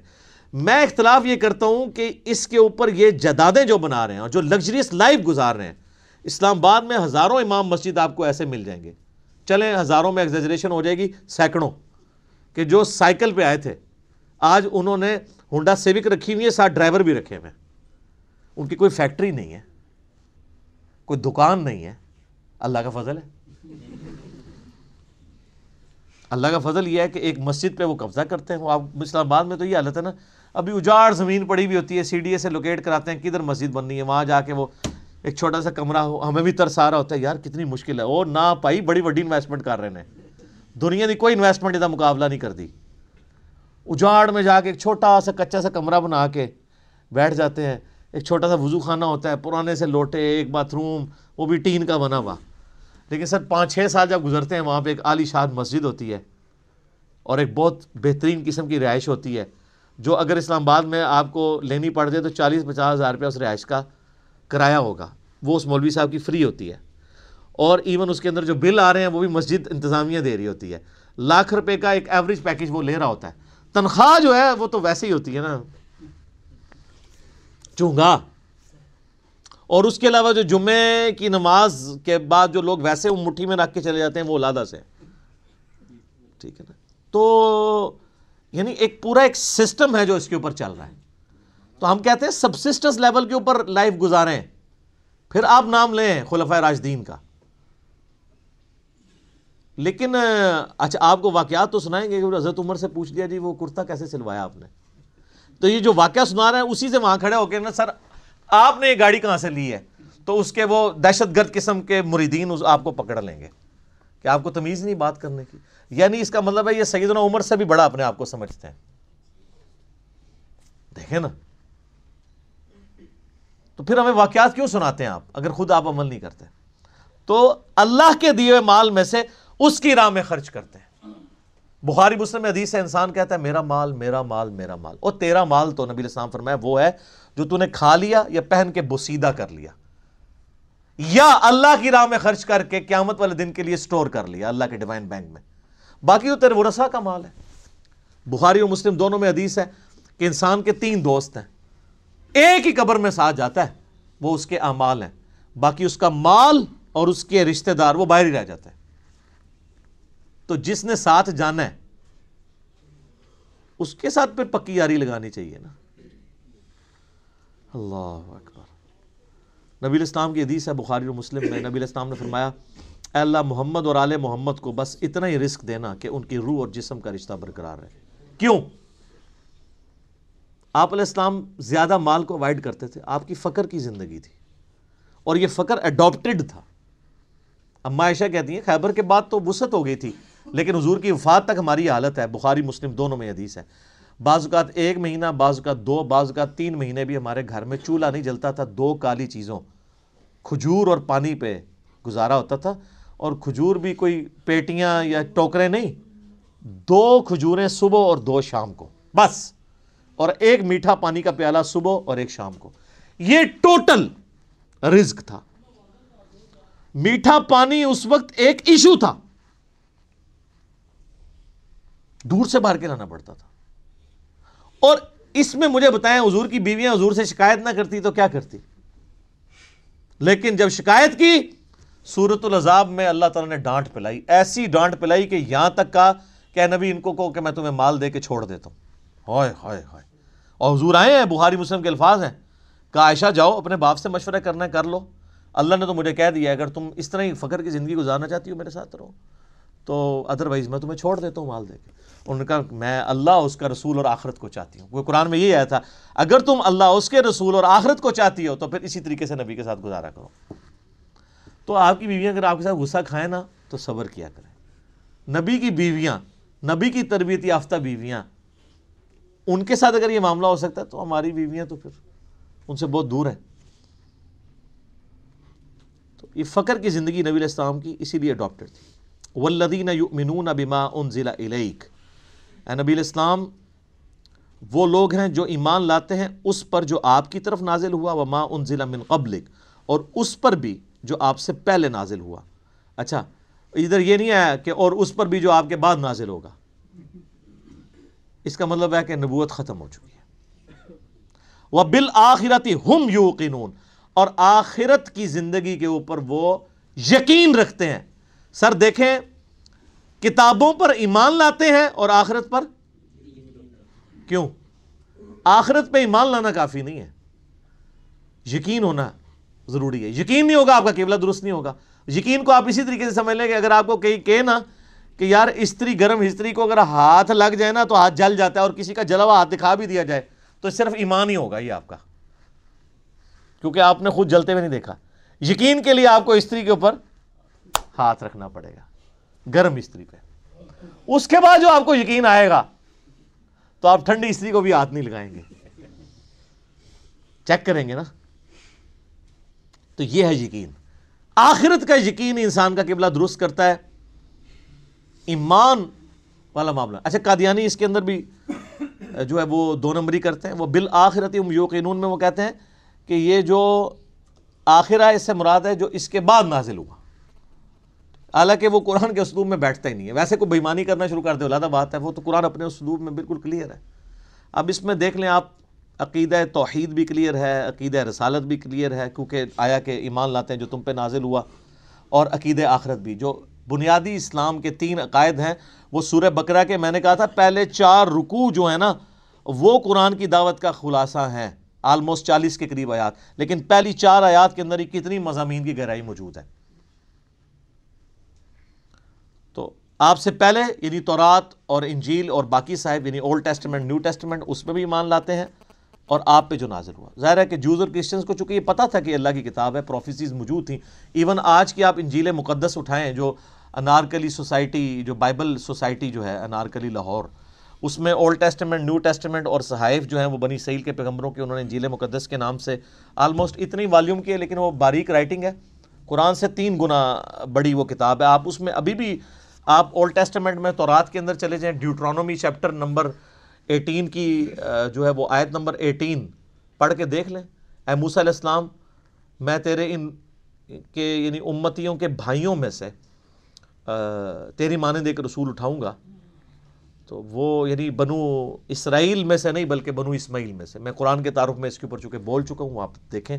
میں اختلاف یہ کرتا ہوں کہ اس کے اوپر یہ جدادیں جو بنا رہے ہیں اور جو لگژریس لائف گزار رہے ہیں، اسلام آباد میں ہزاروں امام مسجد آپ کو ایسے مل جائیں گے، چلیں ہزاروں میں ایگزیجریشن ہو جائے گی، سینکڑوں، کہ جو سائیکل پہ آئے تھے آج انہوں نے ہونڈا سیوک رکھی ہوئی ہے، ساتھ ڈرائیور بھی رکھے ہوئے ہیں۔ ان کی کوئی فیکٹری نہیں ہے، کوئی دکان نہیں ہے، اللہ کا فضل ہے۔ اللہ کا فضل یہ ہے کہ ایک مسجد پہ وہ قبضہ کرتے ہیں۔ وہ آپ اسلام آباد میں تو یہ حالت ہے نا، ابھی اجاڑ زمین پڑی ہوئی ہوتی ہے، سی ڈی اے سے لوکیٹ کراتے ہیں کدھر مسجد بننی ہے، وہاں جا کے وہ ایک چھوٹا سا کمرہ ہو، ہمیں بھی ترس آ رہا ہوتا ہے یار کتنی مشکل ہے۔ وہ نہ پائی بڑی وڈی انویسٹمنٹ کر رہے ہیں، دنیا کی کوئی انویسٹمنٹ کا مقابلہ نہیں کرتی۔ اجاڑ میں جا کے ایک چھوٹا سا کچا سا کمرہ بنا کے بیٹھ جاتے ہیں، ایک چھوٹا سا وضو خانہ ہوتا ہے، پرانے سے لوٹے، ایک باتھ روم، وہ بھی ٹین کا بنا ہوا۔ لیکن سر 5-6 سال جب گزرتے ہیں، وہاں پہ ایک عالیشان مسجد ہوتی ہے اور ایک بہت بہترین قسم کی رہائش ہوتی ہے، جو اگر اسلام آباد میں آپ کو لینی پڑ جائے تو 40-50 ہزار روپیہ اس رہائش کا کرایہ ہوگا، وہ اس مولوی صاحب کی فری ہوتی ہے، اور ایون اس کے اندر جو بل آ رہے ہیں وہ بھی مسجد انتظامیہ دے رہی ہوتی ہے۔ لاکھ روپے کا ایک ایوریج پیکیج وہ لے رہا ہوتا ہے، تنخواہ جو ہے وہ تو ویسے ہی ہوتی ہے نا، چونگا۔ اور اس کے علاوہ جو جمعے کی نماز کے بعد جو لوگ ویسے مٹھی میں رکھ کے چلے جاتے ہیں وہ اولادہ سے، ٹھیک ہے نا۔ تو یعنی ایک پورا ایک سسٹم ہے جو اس کے اوپر چل رہا ہے، تو ہم کہتے ہیں سبسسٹنس لیول کے اوپر لائف گزاریں، پھر آپ نام لیں خلفۂ راشدین کا۔ لیکن اچھا آپ کو واقعات تو سنائیں گے کہ حضرت عمر سے پوچھ لیا جی وہ کرتا کیسے سلوایا آپ نے، تو یہ جو واقعہ سنا رہے ہیں اسی سے وہاں کھڑے ہو کے نا، سر آپ نے یہ گاڑی کہاں سے لی ہے، تو اس کے وہ دہشت گرد قسم کے مریدین آپ کو پکڑ لیں گے کہ آپ کو تمیز نہیں بات کرنے کی۔ یعنی اس کا مطلب ہے یہ سیدنا عمر سے بھی بڑا اپنے آپ کو سمجھتے ہیں، دیکھیں نا۔ تو پھر ہمیں واقعات کیوں سناتے ہیں آپ اگر خود آپ عمل نہیں کرتے؟ تو اللہ کے دیے ہوئے مال میں سے اس کی راہ میں خرچ کرتے ہیں۔ بخاری مسلم میں حدیث ہے، انسان کہتا ہے میرا مال میرا مال میرا مال، اور تیرا مال تو نبی علیہ السلام فرمایا وہ ہے جو تو نے کھا لیا یا پہن کے بوسیدہ کر لیا، یا اللہ کی راہ میں خرچ کر کے قیامت والے دن کے لیے سٹور کر لیا اللہ کے ڈیوائن بینک میں، باقی تو تیرے ورثہ کا مال ہے۔ بخاری اور مسلم دونوں میں حدیث ہے کہ انسان کے 3 دوست ہیں، ایک ہی قبر میں ساتھ جاتا ہے، وہ اس کے اعمال ہیں، باقی اس کا مال اور اس کے رشتہ دار وہ باہر ہی رہ جاتے ہیں۔ تو جس نے ساتھ جانا ہے اس کے ساتھ پھر پکی یاری لگانی چاہیے نا۔ اللہ اکبر، نبی الاسلام کی حدیث ہے بخاری اور مسلم میں، نبی الاسلام نے فرمایا اے اللہ محمد اور آل محمد کو بس اتنا ہی رزق دینا کہ ان کی روح اور جسم کا رشتہ برقرار رہے۔ کیوں؟ آپ علیہ السلام زیادہ مال کو اوائڈ کرتے تھے، آپ کی فقر کی زندگی تھی اور یہ فقر ایڈاپٹیڈ تھا. اما عائشہ کہتی ہیں خیبر کے بعد تو وسعت ہو گئی تھی، لیکن حضور کی وفات تک ہماری حالت ہے. بخاری مسلم دونوں میں حدیث ہے. بعض اوقات ایک مہینہ، بعض اوقات دو، بعض اوقات 3 مہینے بھی ہمارے گھر میں چولہا نہیں جلتا تھا. 2 کالی چیزوں، کھجور اور پانی پہ گزارا ہوتا تھا، اور کھجور بھی کوئی پیٹیاں یا ٹوکرے نہیں، 2 کھجوریں صبح اور 2 شام کو بس، اور 1 میٹھا پانی کا پیالہ صبح اور 1 شام کو. یہ ٹوٹل رزق تھا. میٹھا پانی اس وقت ایک ایشو تھا، دور سے باہر کے لانا پڑتا تھا. اور اس میں مجھے بتائیں حضور کی بیویاں حضور سے شکایت نہ کرتی تو کیا کرتی، لیکن جب شکایت کی سورۃ العذاب میں اللہ تعالیٰ نے ڈانٹ پلائی، ایسی ڈانٹ پلائی کہ یہاں تک کہا کہ اے نبی ان کو کہو کہ میں تمہیں مال دے کے چھوڑ دیتا ہوں. ہائے ہائے ہائے. اور حضور آئے ہیں، بخاری مسلم کے الفاظ ہیں، کہا عائشہ جاؤ اپنے باپ سے مشورہ کرنا ہے کر لو، اللہ نے تو مجھے کہہ دیا اگر تم اس طرح ہی فقر کی زندگی گزارنا چاہتی ہو میرے ساتھ رہو، تو ادروائز میں تمہیں چھوڑ دیتا ہوں مال دے کے. انہوں نے کہا میں اللہ، اس کا رسول اور آخرت کو چاہتی ہوں. وہ قرآن میں یہ آیا تھا اگر تم اللہ، اس کے رسول اور آخرت کو چاہتی ہو تو پھر اسی طریقے سے نبی کے ساتھ گزارا کرو. تو آپ کی بیویاں اگر آپ کے ساتھ غصہ کھائیں نا تو صبر کیا کریں. نبی کی بیویاں، نبی کی تربیت یافتہ بیویاں، ان کے ساتھ اگر یہ معاملہ ہو سکتا ہے تو ہماری بیویاں تو پھر ان سے بہت دور ہیں. تو یہ فقر کی زندگی نبی علیہ السلام کی اسی لیے اڈاپٹیڈ تھی. والذین یؤمنون بما انزل الیک، اے نبی علیہ السلام وہ لوگ ہیں جو ایمان لاتے ہیں اس پر جو آپ کی طرف نازل ہوا، وما انزل من قبلک، اور اس پر بھی جو آپ سے پہلے نازل ہوا. اچھا ادھر یہ نہیں آیا کہ اور اس پر بھی جو آپ کے بعد نازل ہوگا، اس کا مطلب ہے کہ نبوت ختم ہو چکی ہے. وَبِالْآخِرَةِ هُمْ يُوقِنُونَ، اور آخرت کی زندگی کے اوپر وہ یقین رکھتے ہیں. سر دیکھیں کتابوں پر ایمان لاتے ہیں اور آخرت پر کیوں؟ آخرت پہ ایمان لانا کافی نہیں ہے، یقین ہونا ضروری ہے. یقین نہیں ہوگا آپ کا قبلہ درست نہیں ہوگا. یقین کو آپ اسی طریقے سے سمجھ لیں کہ اگر آپ کو کہیں کہے نا کہ یار استری، گرم استری کو اگر ہاتھ لگ جائے نا تو ہاتھ جل جاتا ہے، اور کسی کا جلا ہوا ہاتھ دکھا بھی دیا جائے تو صرف ایمان ہی ہوگا یہ آپ کا، کیونکہ آپ نے خود جلتے ہوئے نہیں دیکھا. یقین کے لیے آپ کو استری کے اوپر ہاتھ رکھنا پڑے گا، گرم استری پہ. اس کے بعد جو آپ کو یقین آئے گا تو آپ ٹھنڈی استری کو بھی ہاتھ نہیں لگائیں گے، چیک کریں گے نا. تو یہ ہے یقین. آخرت کا یقین انسان کا قبلہ درست کرتا ہے، ایمان والا معاملہ. اچھا قادیانی اس کے اندر بھی جو ہے وہ 2 نمبری کرتے ہیں. وہ بالآخرت ہم یوقنون میں وہ کہتے ہیں کہ یہ جو آخرہ اس سے مراد ہے جو اس کے بعد نازل ہوا، حالانکہ وہ قرآن کے اسلوب میں بیٹھتا ہی نہیں ہے. ویسے کوئی بےمانی کرنا شروع کر دے علیحدہ بات ہے، وہ تو قرآن اپنے اسلوب میں بالکل کلیئر ہے. اب اس میں دیکھ لیں آپ، عقیدہ توحید بھی کلیئر ہے، عقیدہ رسالت بھی کلیئر ہے، کیونکہ آیا کہ ایمان لاتے ہیں جو تم پہ نازل ہوا، اور عقیدہ آخرت بھی. جو بنیادی اسلام کے 3 عقائد ہیں وہ سورہ بقرہ کے میں نے کہا تھا پہلے 4 رکوع جو ہیں نا وہ قرآن کی دعوت کا خلاصہ ہیں، آلموسٹ 40 کے قریب آیات. لیکن پہلی 4 آیات کے اندر ہی کتنی مضامین کی گہرائی موجود ہے. تو آپ سے پہلے یعنی تورات اور انجیل اور باقی صاحب یعنی اولڈ ٹیسٹمنٹ نیو ٹیسٹمنٹ، اس میں بھی ایمان لاتے ہیں، اور آپ پہ جو نازل ہوا. ظاہر ہے کہ جوز اور کرسچنس کو چونکہ یہ پتہ تھا کہ اللہ کی کتاب ہے، پروفیسیز موجود تھیں. ایون آج کی آپ انجیل مقدس اٹھائیں، جو انارکلی سوسائٹی، جو بائبل سوسائٹی جو ہے انارکلی لاہور، اس میں اولڈ ٹیسٹمنٹ نیو ٹیسٹمنٹ اور صحائف جو ہیں وہ بنی اسرائیل کے پیغمبروں کے، انہوں نے انجیل مقدس کے نام سے آلموسٹ اتنی والیوم کی ہے، لیکن وہ باریک رائٹنگ ہے. قرآن سے 3 گنا بڑی وہ کتاب ہے. آپ اس میں ابھی بھی آپ اولڈ ٹیسٹمنٹ میں تورات کے اندر چلے جائیں، ڈیوٹرانومی چیپٹر نمبر 18 کی جو ہے وہ آیت نمبر 18 پڑھ کے دیکھ لیں. اے موسیٰ علیہ السلام میں تیرے ان کے یعنی امتیوں کے بھائیوں میں سے تیری مانند ایک رسول اٹھاؤں گا. تو وہ یعنی بنو اسرائیل میں سے نہیں بلکہ بنو اسماعیل میں سے. میں قرآن کے تعارف میں اس کے اوپر چونکہ بول چکا ہوں، آپ دیکھیں.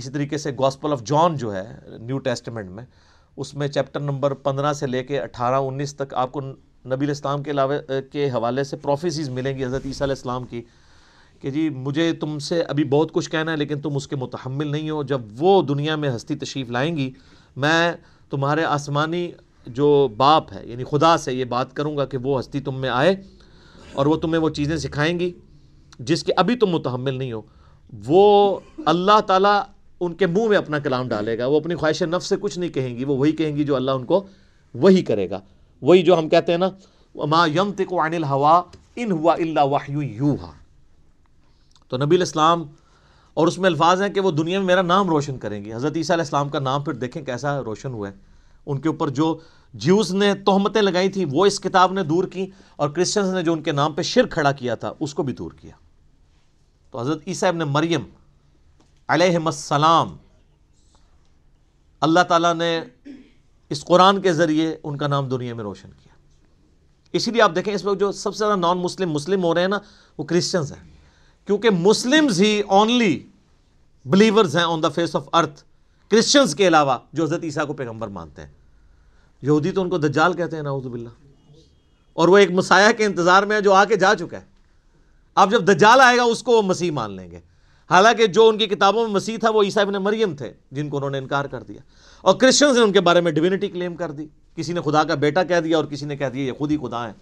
اسی طریقے سے گوسپل آف جان جو ہے نیو ٹیسٹمنٹ میں، اس میں چیپٹر نمبر 15 سے لے کے 18-19 تک آپ کو نبی علیہ السلام کے علاوہ کے حوالے سے پروفیسیز ملیں گی حضرت عیسیٰ علیہ السلام کی، کہ جی مجھے تم سے ابھی بہت کچھ کہنا ہے لیکن تم اس کے متحمل نہیں ہو. جب وہ دنیا میں ہستی تشریف لائیں گی میں تمہارے آسمانی جو باپ ہے یعنی خدا سے یہ بات کروں گا کہ وہ ہستی تم میں آئے اور وہ تمہیں وہ چیزیں سکھائیں گی جس کے ابھی تم متحمل نہیں ہو، وہ اللہ تعالیٰ ان کے منہ میں اپنا کلام ڈالے گا، وہ اپنی خواہش نفس سے کچھ نہیں کہیں گی، وہ وہی کہیں گی جو اللہ ان کو وہی کرے گا، وہی جو ہم کہتے ہیں نا وَمَا يَنطِقُ عَنِ الْهَوَىٰ إِنْ هُوَ إِلَّا وَحْيٌ يُوحَىٰ۔ تو نبی علیہ السلام، اور اس میں الفاظ ہیں کہ وہ دنیا میں میرا نام روشن کریں گے۔ حضرت عیسیٰ علیہ السلام کا نام پھر دیکھیں کیسا روشن ہوا ہے، ان کے اوپر جو جیوز نے تہمتیں لگائی تھیں وہ اس کتاب نے دور کی، اور کرسچنز نے جو ان کے نام پہ شرک کھڑا کیا تھا اس کو بھی دور کیا۔ تو حضرت عیسیٰ ابن مریم علیہ السلام، اللہ تعالیٰ نے اس قرآن کے ذریعے ان کا نام دنیا میں روشن کیا۔ اسی لیے آپ دیکھیں اس وقت جو سب سے زیادہ نان مسلم مسلم ہو رہے ہیں نا، وہ کرسچنز ہیں، کیونکہ مسلمز ہی اونلی بلیورز ہیں on the face of earth, Christians کے علاوہ جو حضرت عیسیٰ کو پیغمبر مانتے ہیں۔ یہودی تو ان کو دجال کہتے ہیں نعوذ باللہ، اور وہ ایک مسیح کے انتظار میں ہے جو آ کے جا چکا ہے، اب جب دجال آئے گا اس کو وہ مسیح مان لیں گے، حالانکہ جو ان کی کتابوں میں مسیح تھا وہ عیسیٰ ابن مریم تھے جن کو انہوں نے انکار کر دیا، اور کرسچنز نے ان کے بارے میں ڈیوینٹی کلیم کر دی، کسی نے خدا کا بیٹا کہہ دیا اور کسی نے کہہ دیا یہ خود ہی خدا ہیں۔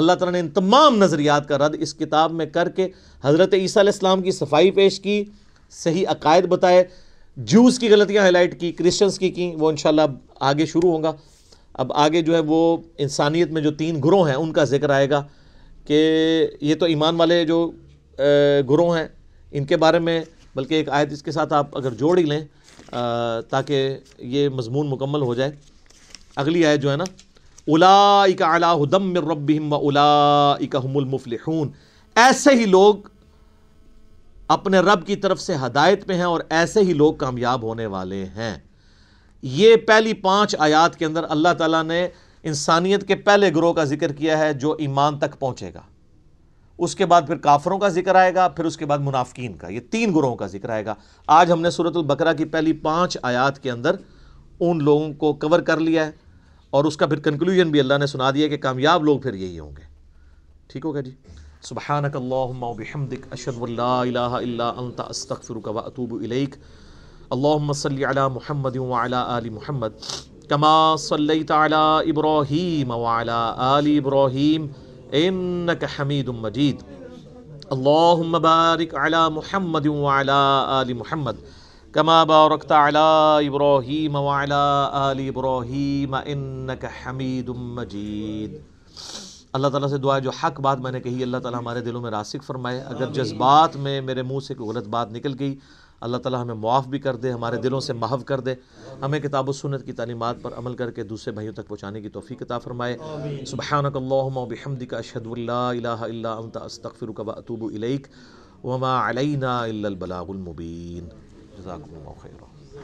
اللہ تعالیٰ نے ان تمام نظریات کا رد اس کتاب میں کر کے حضرت عیسیٰ علیہ السلام کی صفائی پیش کی، صحیح عقائد بتائے، جوز کی غلطیاں ہائی لائٹ کی، کرسچنز کی کیں، وہ انشاءاللہ اب آگے شروع ہوں گا۔ اب آگے جو ہے وہ انسانیت میں جو 3 گروہ ہیں ان کا ذکر آئے گا، کہ یہ تو ایمان والے جو گروہ ہیں ان کے بارے میں، بلکہ ایک آیت اس کے ساتھ آپ اگر جوڑ ہی لیں تاکہ یہ مضمون مکمل ہو جائے۔ اگلی آیت جو ہے نا، اولئک علی ھدی من ربہم و اولئک ھم المفلحون، ایسے ہی لوگ اپنے رب کی طرف سے ہدایت پہ ہیں اور ایسے ہی لوگ کامیاب ہونے والے ہیں۔ یہ پہلی 5 آیات کے اندر اللہ تعالیٰ نے انسانیت کے پہلے گروہ کا ذکر کیا ہے جو ایمان تک پہنچے گا، اس کے بعد پھر کافروں کا ذکر آئے گا، پھر اس کے بعد منافقین کا، یہ 3 گروہوں کا ذکر آئے گا۔ آج ہم نے سورۃ البقرہ کی پہلی 5 آیات کے اندر ان لوگوں کو کور کر لیا ہے، اور اس کا پھر کنکلوژن بھی اللہ نے سنا دیا کہ کامیاب لوگ پھر یہی ہوں گے۔ ٹھیک ہوگا جی، سبحانک اللہم وبحمدک، اشہد ان لا الہ الا انت، استغفرک واتوب الیک۔ اللہم صلی علی محمد وعلی آل محمد کما صلیت علی ابراہیم وعلی آل ابراہیم انک حمید مجید۔ اللہم بارک علی محمد وعلی آل محمد کما بارکت علی ابراہیم وعلی آل ابراہیم انک حمید مجید۔ اللہ تعالیٰ سے دعا ہے جو حق بات میں نے کہی اللہ تعالیٰ ہمارے دلوں میں راسخ فرمائے، اگر جذبات میں میرے منہ سے کوئی غلط بات نکل گئی اللہ تعالیٰ ہمیں معاف بھی کر دے، ہمارے دلوں سے محو کر دے، ہمیں کتاب و سنت کی تعلیمات پر عمل کر کے دوسرے بھائیوں تک پہنچانے کی توفیق عطا فرمائے۔ سبحانک اللہم وبحمدک، اشہد ان لا الہ الا انت، استغفرک واتوب الیک، وما علینا الا البلاغ المبین۔ جزاکم اللہ خیرا۔